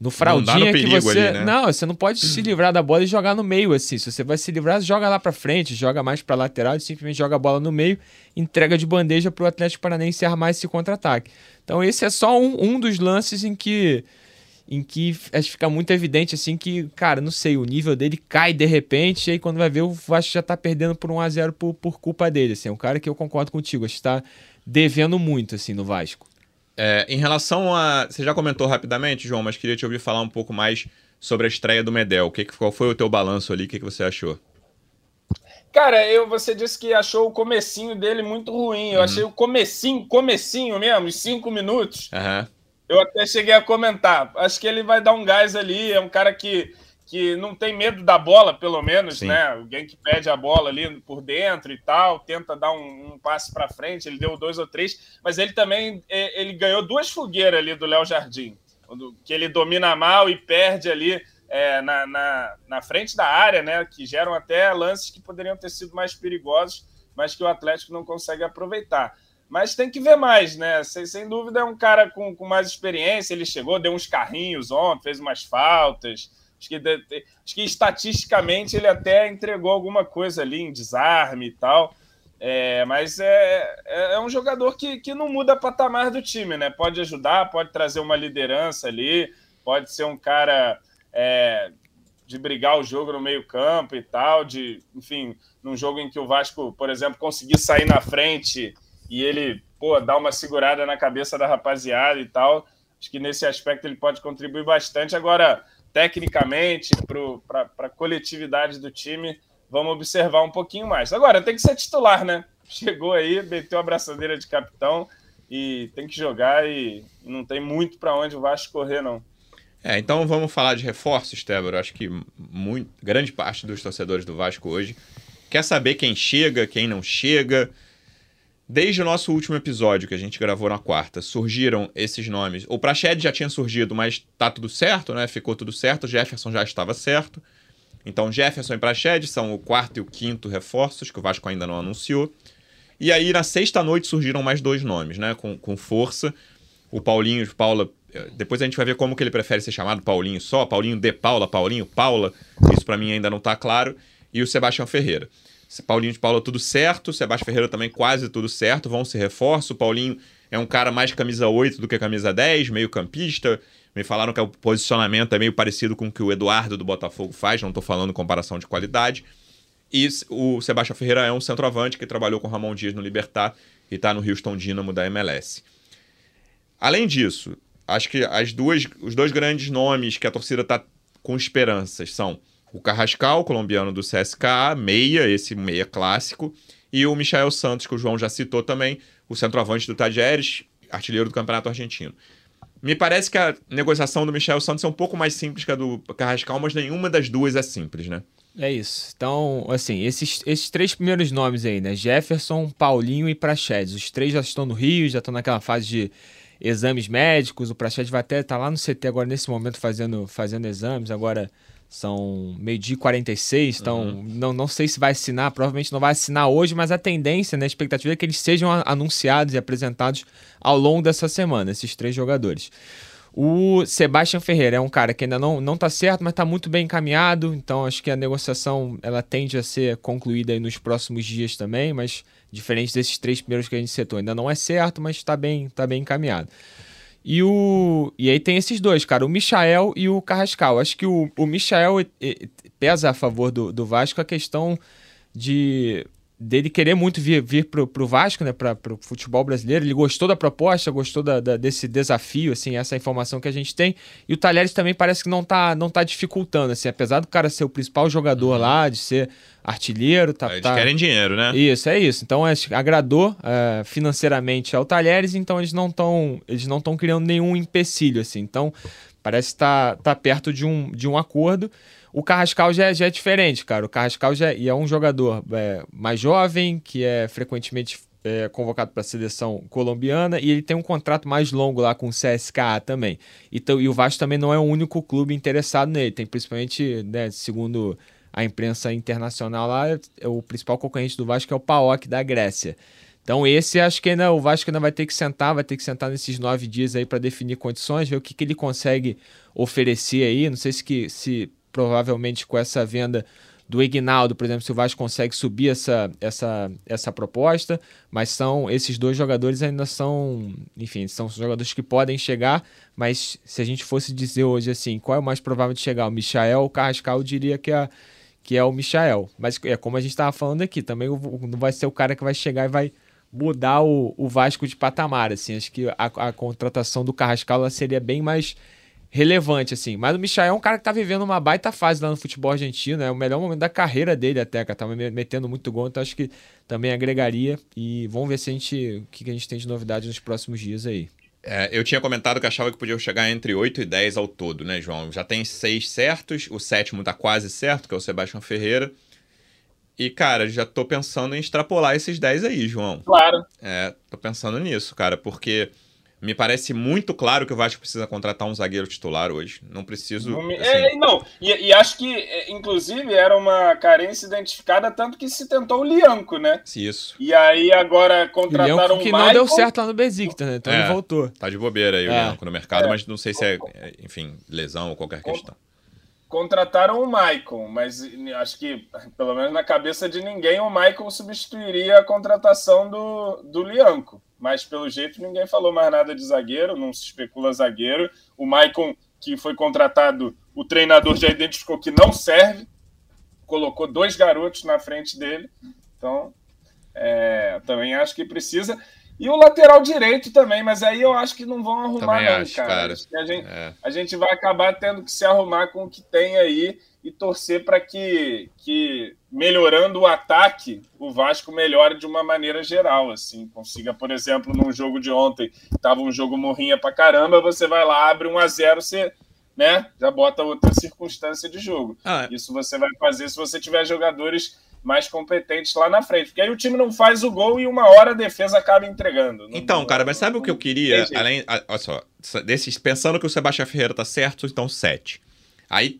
No fraldinha que você... Ali, né? Não, você não pode se livrar da bola e jogar no meio, assim. Se você vai se livrar, joga lá pra frente, joga mais pra lateral e simplesmente joga a bola no meio, entrega de bandeja pro Atlético Paranaense armar esse contra-ataque. Então esse é só um, um dos lances em que... em que fica muito evidente, assim, que, cara, não sei, o nível dele cai de repente, e aí quando vai ver, o Vasco já tá perdendo por um a zero por, por culpa dele, assim. É um cara que eu concordo contigo, acho que tá devendo muito, assim, no Vasco. É, em relação a... Você já comentou rapidamente, João, mas queria te ouvir falar um pouco mais sobre a estreia do Medel. O que, qual foi o teu balanço ali? O que, que você achou? Cara, eu, você disse que achou o comecinho dele muito ruim. Eu uhum. achei o comecinho, comecinho mesmo, cinco minutos. Aham. Uhum. Eu até cheguei a comentar. Acho que ele vai dar um gás ali. É um cara que, que não tem medo da bola, pelo menos, Sim. né? Alguém que pede a bola ali por dentro e tal, tenta dar um, um passe para frente. Ele deu dois ou três, mas ele também ele ganhou duas fogueiras ali do Léo Jardim, que ele domina mal e perde ali é, na, na, na frente da área, né? Que geram até lances que poderiam ter sido mais perigosos, mas que o Atlético não consegue aproveitar. Mas tem que ver mais, né? Sem, sem dúvida é um cara com, com mais experiência. Ele chegou, deu uns carrinhos ontem, fez umas faltas. Acho que, de, de, acho que estatisticamente ele até entregou alguma coisa ali em desarme e tal. É, mas é, é, é um jogador que, que não muda patamar do time, né? Pode ajudar, pode trazer uma liderança ali, pode ser um cara é, de brigar o jogo no meio-campo e tal. De, enfim, num jogo em que o Vasco, por exemplo, conseguir sair na frente... E ele, pô, dá uma segurada na cabeça da rapaziada e tal. Acho que nesse aspecto ele pode contribuir bastante. Agora, tecnicamente, para a coletividade do time, vamos observar um pouquinho mais. Agora, tem que ser titular, né? Chegou aí, meteu a braçadeira de capitão e tem que jogar e não tem muito para onde o Vasco correr, não. É, então vamos falar de reforços, Tébora. Acho que muito, grande parte dos torcedores do Vasco hoje quer saber quem chega, quem não chega... Desde o nosso último episódio, que a gente gravou na quarta, surgiram esses nomes. O Praxedes já tinha surgido, mas tá tudo certo, né? Ficou tudo certo. O Jefferson já estava certo. Então, Jefferson e Praxedes são o quarto e o quinto reforços, que o Vasco ainda não anunciou. E aí, na sexta-noite, surgiram mais dois nomes, né? Com, com força. O Paulinho de Paula... Depois a gente vai ver como que ele prefere ser chamado Paulinho só. Paulinho de Paula, Paulinho Paula. Isso pra mim ainda não tá claro. E o Sebastião Ferreira. Paulinho de Paula tudo certo, Sebastião Ferreira também quase tudo certo, vão se reforço. O Paulinho é um cara mais camisa oito do que camisa dez, meio campista. Me falaram que o posicionamento é meio parecido com o que o Eduardo do Botafogo faz, não estou falando comparação de qualidade. E o Sebastião Ferreira é um centroavante que trabalhou com o Ramón Díaz no Libertad e está no Houston Dynamo da M L S. Além disso, acho que as duas, os dois grandes nomes que a torcida está com esperanças são... O Carrascal, colombiano do C S K A, meia, esse meia clássico. E o Michael Santos, que o João já citou também, o centroavante do Tajeres, artilheiro do Campeonato Argentino. Me parece que a negociação do Michael Santos é um pouco mais simples que a do Carrascal, mas nenhuma das duas é simples, né? É isso. Então, assim, esses, esses três primeiros nomes aí, né? Jefferson, Paulinho e Praxedes. Os três já estão no Rio, já estão naquela fase de... exames médicos, o Praxedes vai até estar lá no C T agora, nesse momento, fazendo, fazendo exames. Agora são meio-dia e quarenta e seis, então uhum. não, não sei se vai assinar, provavelmente não vai assinar hoje, mas a tendência, né, a expectativa é que eles sejam anunciados e apresentados ao longo dessa semana, esses três jogadores. O Sebastião Ferreira é um cara que ainda não, não tá certo, mas tá muito bem encaminhado, então acho que a negociação ela tende a ser concluída aí nos próximos dias também, mas diferente desses três primeiros que a gente citou, ainda não é certo, mas tá bem, tá bem encaminhado. E, o, e aí tem esses dois, cara, o Michael e o Carrascal. Acho que o, o Michael pesa a favor do, do Vasco a questão de... dele querer muito vir, vir pro, pro Vasco, né, pra, pro futebol brasileiro. Ele gostou da proposta, gostou da, da, desse desafio, assim, essa informação que a gente tem. E o Talheres também parece que não tá, não tá dificultando, assim, apesar do cara ser o principal jogador uhum. lá, de ser artilheiro... Tá, eles tá... querem dinheiro, né? Isso, é isso. Então, é, agradou é, financeiramente ao Talheres, então eles não estão eles não estão criando nenhum empecilho, assim. Então, parece que tá, tá perto de um, de um acordo. O Carrascal já é, já é diferente, cara. O Carrascal já é, é um jogador é, mais jovem, que é frequentemente é, convocado para a seleção colombiana, e ele tem um contrato mais longo lá com o C S K A também. Então, e o Vasco também não é o único clube interessado nele. Tem principalmente, né, segundo a imprensa internacional lá, o principal concorrente do Vasco é o P A O K da Grécia. Então esse acho que ainda, o Vasco ainda vai ter que sentar, vai ter que sentar nesses nove dias aí para definir condições, ver o que, que ele consegue oferecer aí. Não sei se, que, se provavelmente com essa venda do Ignaldo, por exemplo, se o Vasco consegue subir essa, essa, essa proposta, mas são esses dois jogadores ainda são, enfim, são jogadores que podem chegar, mas se a gente fosse dizer hoje assim, qual é o mais provável de chegar, o Michael ou o Carrascal, eu diria que é, que é o Michael. Mas é como a gente estava falando aqui, também não vai ser o cara que vai chegar e vai mudar o, o Vasco de patamar, assim, acho que a, a contratação do Carrascal ela seria bem mais relevante, assim, mas o Michael é um cara que tá vivendo uma baita fase lá no futebol argentino, é o melhor momento da carreira dele até, cara, tava metendo muito gol, então acho que também agregaria, e vamos ver se a gente, o que a gente tem de novidade nos próximos dias aí. É, eu tinha comentado que achava que podia chegar entre oito e dez ao todo, né, João? Já tem seis certos, o sétimo tá quase certo, que é o Sebastião Ferreira. E, cara, já tô pensando em extrapolar esses dez aí, João. Claro. É, tô pensando nisso, cara, porque me parece muito claro que o Vasco precisa contratar um zagueiro titular hoje. Não preciso... Não me... assim... é, não. E, e acho que, inclusive, era uma carência identificada, tanto que se tentou o Lyanco, né? Isso. E aí agora contrataram o Maicon... que não deu certo lá no Besiktas, né? Então é, ele voltou. Tá de bobeira aí é. o Lyanco no mercado, é. mas não sei se é, enfim, lesão ou qualquer Com... questão. Contrataram o Maicon, mas acho que, pelo menos na cabeça de ninguém, o Maicon substituiria a contratação do, do Lyanco. Mas, pelo jeito, ninguém falou mais nada de zagueiro, não se especula zagueiro. O Maicon, que foi contratado, o treinador já identificou que não serve, colocou dois garotos na frente dele. Então, é, também acho que precisa... E o lateral direito também, mas aí eu acho que não vão arrumar não, acho, cara. cara. Acho que a, gente, é. a gente vai acabar tendo que se arrumar com o que tem aí e torcer para que, que, melhorando o ataque, o Vasco melhore de uma maneira geral. Assim, consiga, por exemplo, num jogo de ontem, estava um jogo morrinha pra caramba, você vai lá, abre um a zero, você... né, já bota outra circunstância de jogo. Ah, é. Isso você vai fazer se você tiver jogadores mais competentes lá na frente. Porque aí o time não faz o gol e uma hora a defesa acaba entregando. Não, então, não, cara, mas sabe não, o que eu queria? Além, olha só, desses, pensando que o Sebastião Ferreira tá certo, então sete. Aí,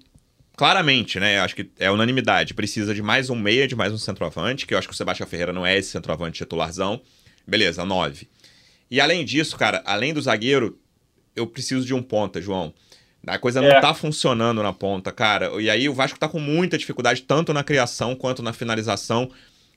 claramente, né, acho que é unanimidade, precisa de mais um meia, de mais um centroavante, que eu acho que o Sebastião Ferreira não é esse centroavante titularzão. Beleza, nove. E além disso, cara, além do zagueiro, eu preciso de um ponta, João. A coisa não é. tá funcionando na ponta, cara. E aí o Vasco tá com muita dificuldade, tanto na criação quanto na finalização.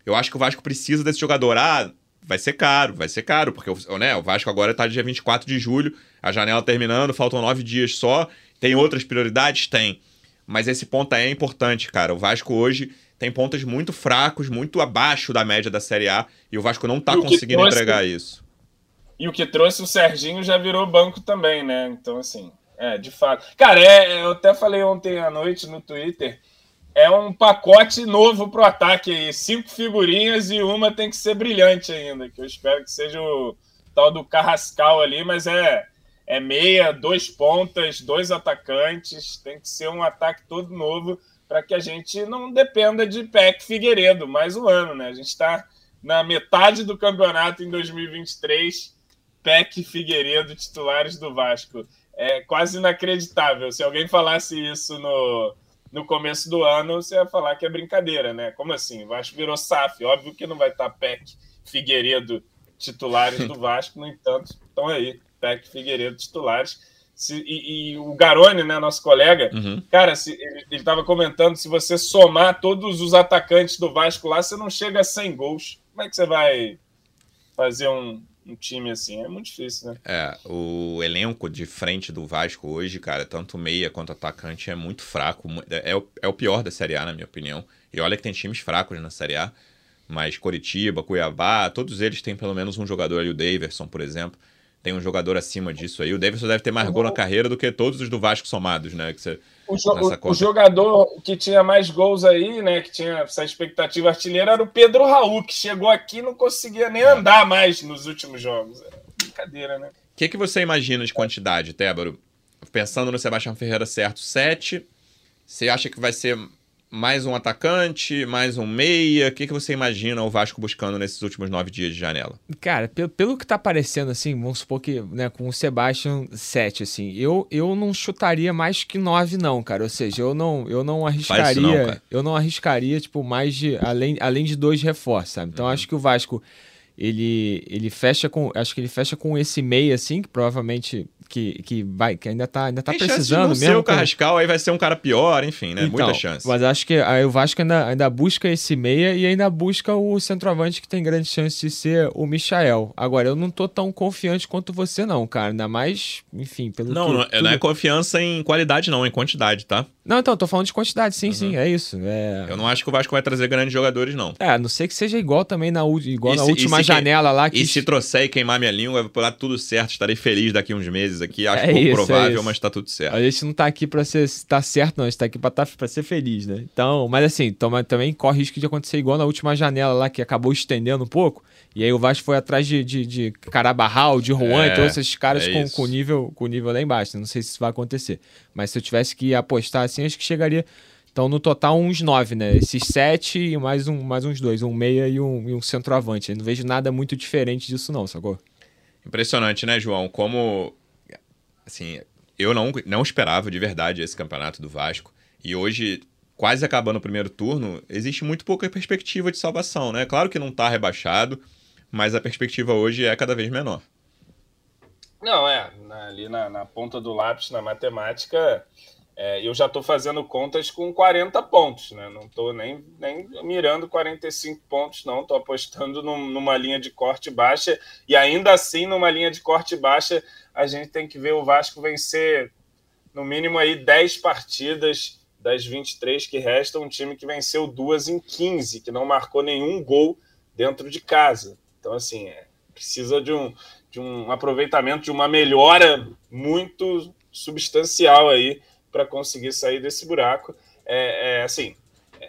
Eu acho que o Vasco precisa desse jogador. Ah, vai ser caro, vai ser caro, porque né, o Vasco agora tá dia vinte e quatro de julho, a janela terminando, faltam nove dias só. Tem outras prioridades? Tem. Mas esse ponta é importante, cara. O Vasco hoje tem pontas muito fracos, muito abaixo da média da Série A, e o Vasco não tá conseguindo trouxe... entregar isso. E o que trouxe o Serginho já virou banco também, né? Então, assim... É, de fato. Cara, é, eu até falei ontem à noite no Twitter, é um pacote novo pro ataque aí, cinco figurinhas e uma tem que ser brilhante ainda, que eu espero que seja o tal do Carrascal ali, mas é, é meia, dois pontas, dois atacantes, tem que ser um ataque todo novo para que a gente não dependa de Peck, Figueiredo, mais um ano, né? A gente está na metade do campeonato em dois mil e vinte e três, Peck e Figueiredo, titulares do Vasco. É quase inacreditável. Se alguém falasse isso no, no começo do ano, você ia falar que é brincadeira, né? Como assim? O Vasco virou S A F. Óbvio que não vai estar Peck, Figueiredo, titulares do Vasco. No entanto, estão aí. Peck, Figueiredo, titulares. Se, e, e o Garone, né, nosso colega, uhum. cara, se, ele estava comentando, se você somar todos os atacantes do Vasco lá, você não chega a cem gols. Como é que você vai fazer um... um time assim, é muito difícil, né? É, o elenco de frente do Vasco hoje, cara, tanto meia quanto atacante, é muito fraco. É o, é o pior da Série A, na minha opinião. E olha que tem times fracos na Série A, mas Coritiba, Cuiabá, todos eles têm pelo menos um jogador ali, o Daverson, por exemplo. Tem um jogador acima disso aí. O Daverson deve ter mais gol na carreira do que todos os do Vasco somados, né? Que você, o, jo o jogador que tinha mais gols aí, né? Que tinha essa expectativa artilheira era o Pedro Raul, que chegou aqui e não conseguia nem é. andar mais nos últimos jogos. Era brincadeira, né? O que, que você imagina de quantidade, Tébaro? Pensando no Sebastião Ferreira certo, sete. Você acha que vai ser mais um atacante, mais um meia? O que, que você imagina o Vasco buscando nesses últimos nove dias de janela? Cara, pelo, pelo que tá parecendo, assim, vamos supor que, né, com o Sebastião sete, assim, eu, eu não chutaria mais que nove, não, cara. Ou seja, eu não, eu não arriscaria... Não, eu não arriscaria, tipo, mais de... Além, além de dois reforços, sabe? Então, uhum. acho que o Vasco... ele, ele fecha com, acho que ele fecha com esse meia assim, que provavelmente que, que vai, que ainda tá, ainda tá precisando mesmo. Se não ser o Carrascal, aí vai ser um cara pior, enfim, né? Então, muita chance. Mas acho que aí o Vasco ainda, ainda busca esse meia e ainda busca o centroavante que tem grande chance de ser o Michael. Agora, eu não tô tão confiante quanto você não, cara, ainda mais, enfim, pelo Não, que, não, tudo... não é confiança em qualidade não, em quantidade, tá? Não, então, tô falando de quantidade, sim, uhum. sim, é isso. É... Eu não acho que o Vasco vai trazer grandes jogadores, não. É, a não ser que seja igual também na, igual na se, última janela que... lá. Que... E se trouxer e queimar minha língua, vai dar tudo certo, estarei feliz daqui uns meses aqui, acho é pouco isso, provável, é mas tá tudo certo. A gente não tá aqui pra ser, tá certo não, a gente tá aqui pra, tá, pra ser feliz, né? Então, mas assim, toma, também corre risco de acontecer igual na última janela lá, que acabou estendendo um pouco, e aí o Vasco foi atrás de, de, de Carabarral, de Juan, é, então esses caras é com, com, nível, com nível lá embaixo, não sei se isso vai acontecer. Mas se eu tivesse que apostar assim, acho que chegaria... Então, no total, uns nove, né? Esses sete e mais, um, mais uns dois. Um meia e um, e um centroavante. Eu não vejo nada muito diferente disso não, sacou? Impressionante, né, João? Como... Assim, eu não, não esperava de verdade esse campeonato do Vasco. E hoje, quase acabando o primeiro turno, existe muito pouca perspectiva de salvação, né? Claro que não tá rebaixado, mas a perspectiva hoje é cada vez menor. Não, é. Ali na, na ponta do lápis, na matemática... É, eu já estou fazendo contas com quarenta pontos, né? Não estou nem, nem mirando quarenta e cinco pontos, não. Estou apostando num, numa linha de corte baixa. E ainda assim, numa linha de corte baixa, a gente tem que ver o Vasco vencer, no mínimo, aí dez partidas das vinte e três que restam. Um time que venceu duas em quinze, que não marcou nenhum gol dentro de casa. Então, assim, é, precisa de um, de um aproveitamento, de uma melhora muito substancial aí, para conseguir sair desse buraco. É, é assim,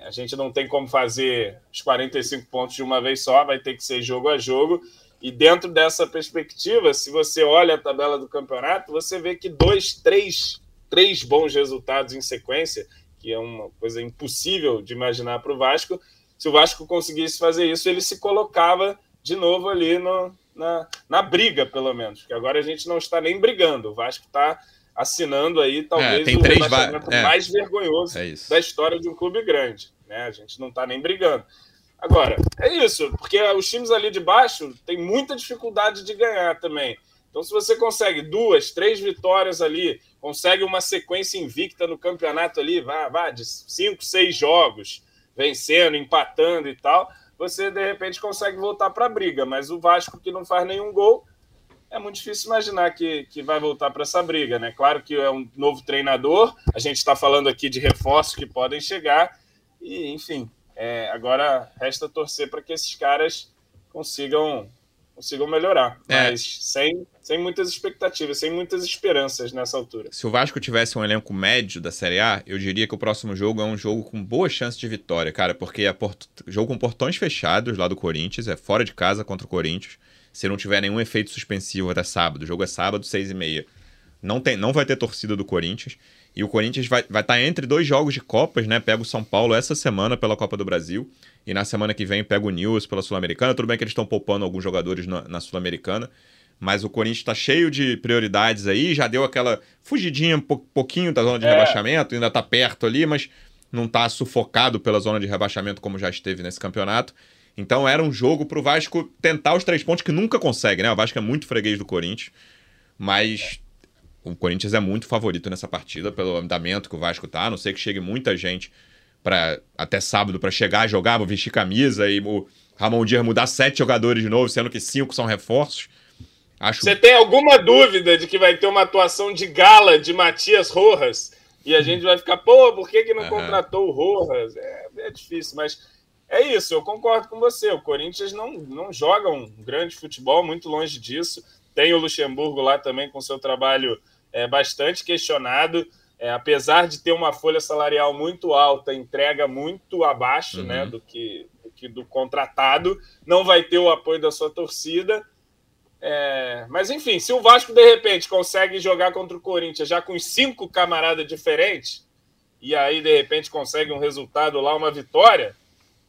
a gente não tem como fazer os quarenta e cinco pontos de uma vez só, vai ter que ser jogo a jogo, e dentro dessa perspectiva, se você olha a tabela do campeonato, você vê que dois, três, três bons resultados em sequência, que é uma coisa impossível de imaginar para o Vasco, se o Vasco conseguisse fazer isso, ele se colocava de novo ali no, na, na briga, pelo menos, porque agora a gente não está nem brigando, o Vasco está... assinando aí talvez é, o rebaixamento va- é, mais vergonhoso é da história de um clube grande, né? A gente não tá nem brigando. Agora, é isso, porque os times ali de baixo têm muita dificuldade de ganhar também. Então, se você consegue duas, três vitórias ali, consegue uma sequência invicta no campeonato ali, vá, vá de cinco, seis jogos, vencendo, empatando e tal, você, de repente, consegue voltar para a briga. Mas o Vasco, que não faz nenhum gol, é muito difícil imaginar que, que vai voltar para essa briga, né? Claro que é um novo treinador, a gente está falando aqui de reforços que podem chegar, e enfim, é, agora resta torcer para que esses caras consigam, consigam melhorar, é. mas sem, sem muitas expectativas, sem muitas esperanças nessa altura. Se o Vasco tivesse um elenco médio da Série A, eu diria que o próximo jogo é um jogo com boa chance de vitória, cara, porque é port... jogo com portões fechados lá do Corinthians, é fora de casa contra o Corinthians. Se não tiver nenhum efeito suspensivo até sábado, o jogo é sábado, seis e meia. Não, tem, não vai ter torcida do Corinthians. E o Corinthians vai estar vai tá entre dois jogos de Copas, né? Pega o São Paulo essa semana pela Copa do Brasil. E na semana que vem pega o News pela Sul-Americana. Tudo bem que eles estão poupando alguns jogadores na, na Sul-Americana. Mas o Corinthians está cheio de prioridades aí. Já deu aquela fugidinha um pouquinho da zona de é. rebaixamento. Ainda está perto ali, mas não está sufocado pela zona de rebaixamento como já esteve nesse campeonato. Então era um jogo pro Vasco tentar os três pontos, que nunca consegue, né? O Vasco é muito freguês do Corinthians, mas o Corinthians é muito favorito nessa partida pelo andamento que o Vasco tá. A não ser que chegue muita gente pra, até sábado para chegar, jogar, vou vestir camisa e o Ramón Díaz mudar sete jogadores de novo, sendo que cinco são reforços. Acho... Você tem alguma dúvida de que vai ter uma atuação de gala de Matias Rojas? E a gente vai ficar, pô, por que, que não uhum. contratou o Rojas? É, é difícil, mas... É isso, eu concordo com você, o Corinthians não, não joga um grande futebol, muito longe disso, tem o Luxemburgo lá também com seu trabalho é, bastante questionado, é, apesar de ter uma folha salarial muito alta, entrega muito abaixo uhum. né, do, que, do que do contratado, não vai ter o apoio da sua torcida, é, mas enfim, se o Vasco de repente consegue jogar contra o Corinthians já com cinco camaradas diferentes, e aí de repente consegue um resultado lá, uma vitória...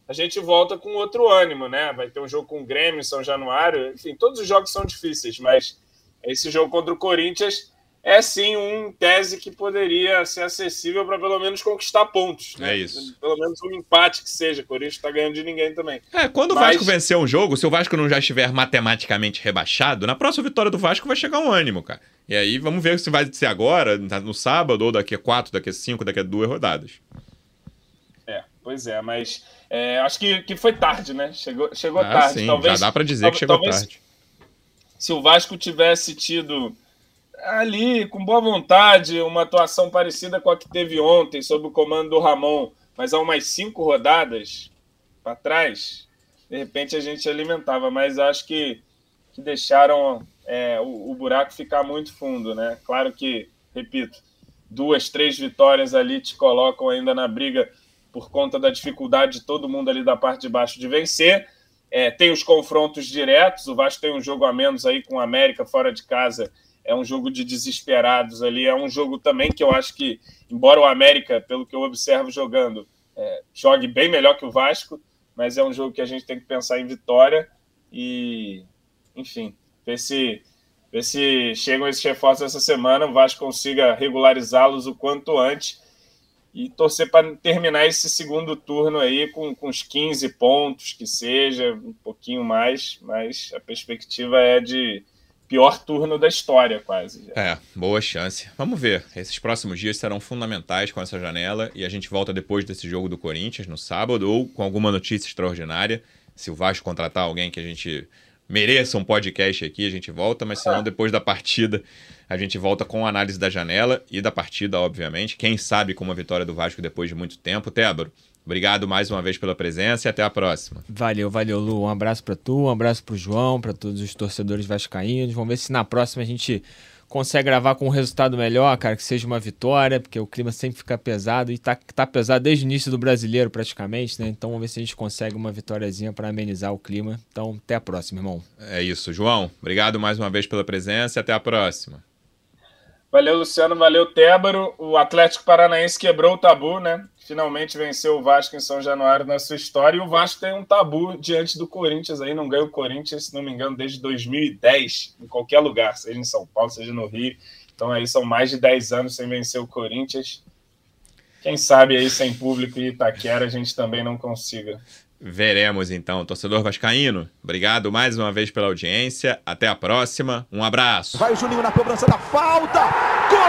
a gente volta com outro ânimo, né? Vai ter um jogo com o Grêmio em São Januário, enfim, todos os jogos são difíceis, mas esse jogo contra o Corinthians é sim um tese que poderia ser acessível para pelo menos conquistar pontos. Né? É isso. Pelo menos um empate que seja, o Corinthians está ganhando de ninguém também. É, quando Mas... o Vasco vencer um jogo, se o Vasco não já estiver matematicamente rebaixado, na próxima vitória do Vasco vai chegar um ânimo, cara. E aí vamos ver se vai ser agora, no sábado, ou daqui a quatro, daqui a cinco, daqui a duas rodadas. É, pois é, mas é, acho que, que foi tarde, né? Chegou, chegou ah, tarde. Sim, talvez, já dá para dizer tal, que chegou talvez, tarde. Se, se o Vasco tivesse tido ali, com boa vontade, uma atuação parecida com a que teve ontem, sob o comando do Ramon, mas há umas cinco rodadas para trás, de repente a gente alimentava, mas acho que, que deixaram é, o, o buraco ficar muito fundo, né? Claro que, repito, duas, três vitórias ali te colocam ainda na briga por conta da dificuldade de todo mundo ali da parte de baixo de vencer. É, tem os confrontos diretos, o Vasco tem um jogo a menos aí com o América fora de casa. É um jogo de desesperados ali, é um jogo também que eu acho que, embora o América, pelo que eu observo jogando, é, jogue bem melhor que o Vasco, mas é um jogo que a gente tem que pensar em vitória e, enfim, ver se, ver se chegam esses reforços essa semana, o Vasco consiga regularizá-los o quanto antes e torcer para terminar esse segundo turno aí com, com uns quinze pontos, que seja, um pouquinho mais, mas a perspectiva é de pior turno da história, quase. É, boa chance. Vamos ver. Esses próximos dias serão fundamentais com essa janela e a gente volta depois desse jogo do Corinthians, no sábado, ou com alguma notícia extraordinária. Se o Vasco contratar alguém que a gente mereça um podcast aqui, a gente volta, mas senão depois da partida a gente volta com a análise da janela e da partida, obviamente. Quem sabe com uma vitória do Vasco depois de muito tempo. Tébaro, obrigado mais uma vez pela presença e até a próxima. Valeu, valeu, Lu. Um abraço para tu, um abraço para o João, para todos os torcedores vascaínos. Vamos ver se na próxima a gente consegue gravar com um resultado melhor, cara, que seja uma vitória, porque o clima sempre fica pesado e tá, tá pesado desde o início do Brasileiro praticamente, né? Então vamos ver se a gente consegue uma vitóriazinha para amenizar o clima. Então até a próxima, irmão. É isso, João. Obrigado mais uma vez pela presença e até a próxima. Valeu, Luciano. Valeu, Tébaro. O Atlético Paranaense quebrou o tabu, né? Finalmente venceu o Vasco em São Januário na sua história. E o Vasco tem um tabu diante do Corinthians aí. Não ganha o Corinthians, se não me engano, desde dois mil e dez, em qualquer lugar. Seja em São Paulo, seja no Rio. Então aí são mais de dez anos sem vencer o Corinthians. Quem sabe aí sem público e Itaquera a gente também não consiga. Veremos então. Torcedor vascaíno, obrigado mais uma vez pela audiência. Até a próxima. Um abraço. Vai o Juninho na cobrança da falta. Gol!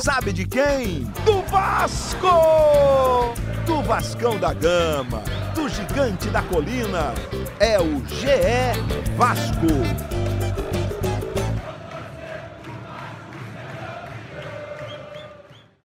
Sabe de quem? Do Vasco! Do Vascão da Gama, do Gigante da Colina. É o G E Vasco.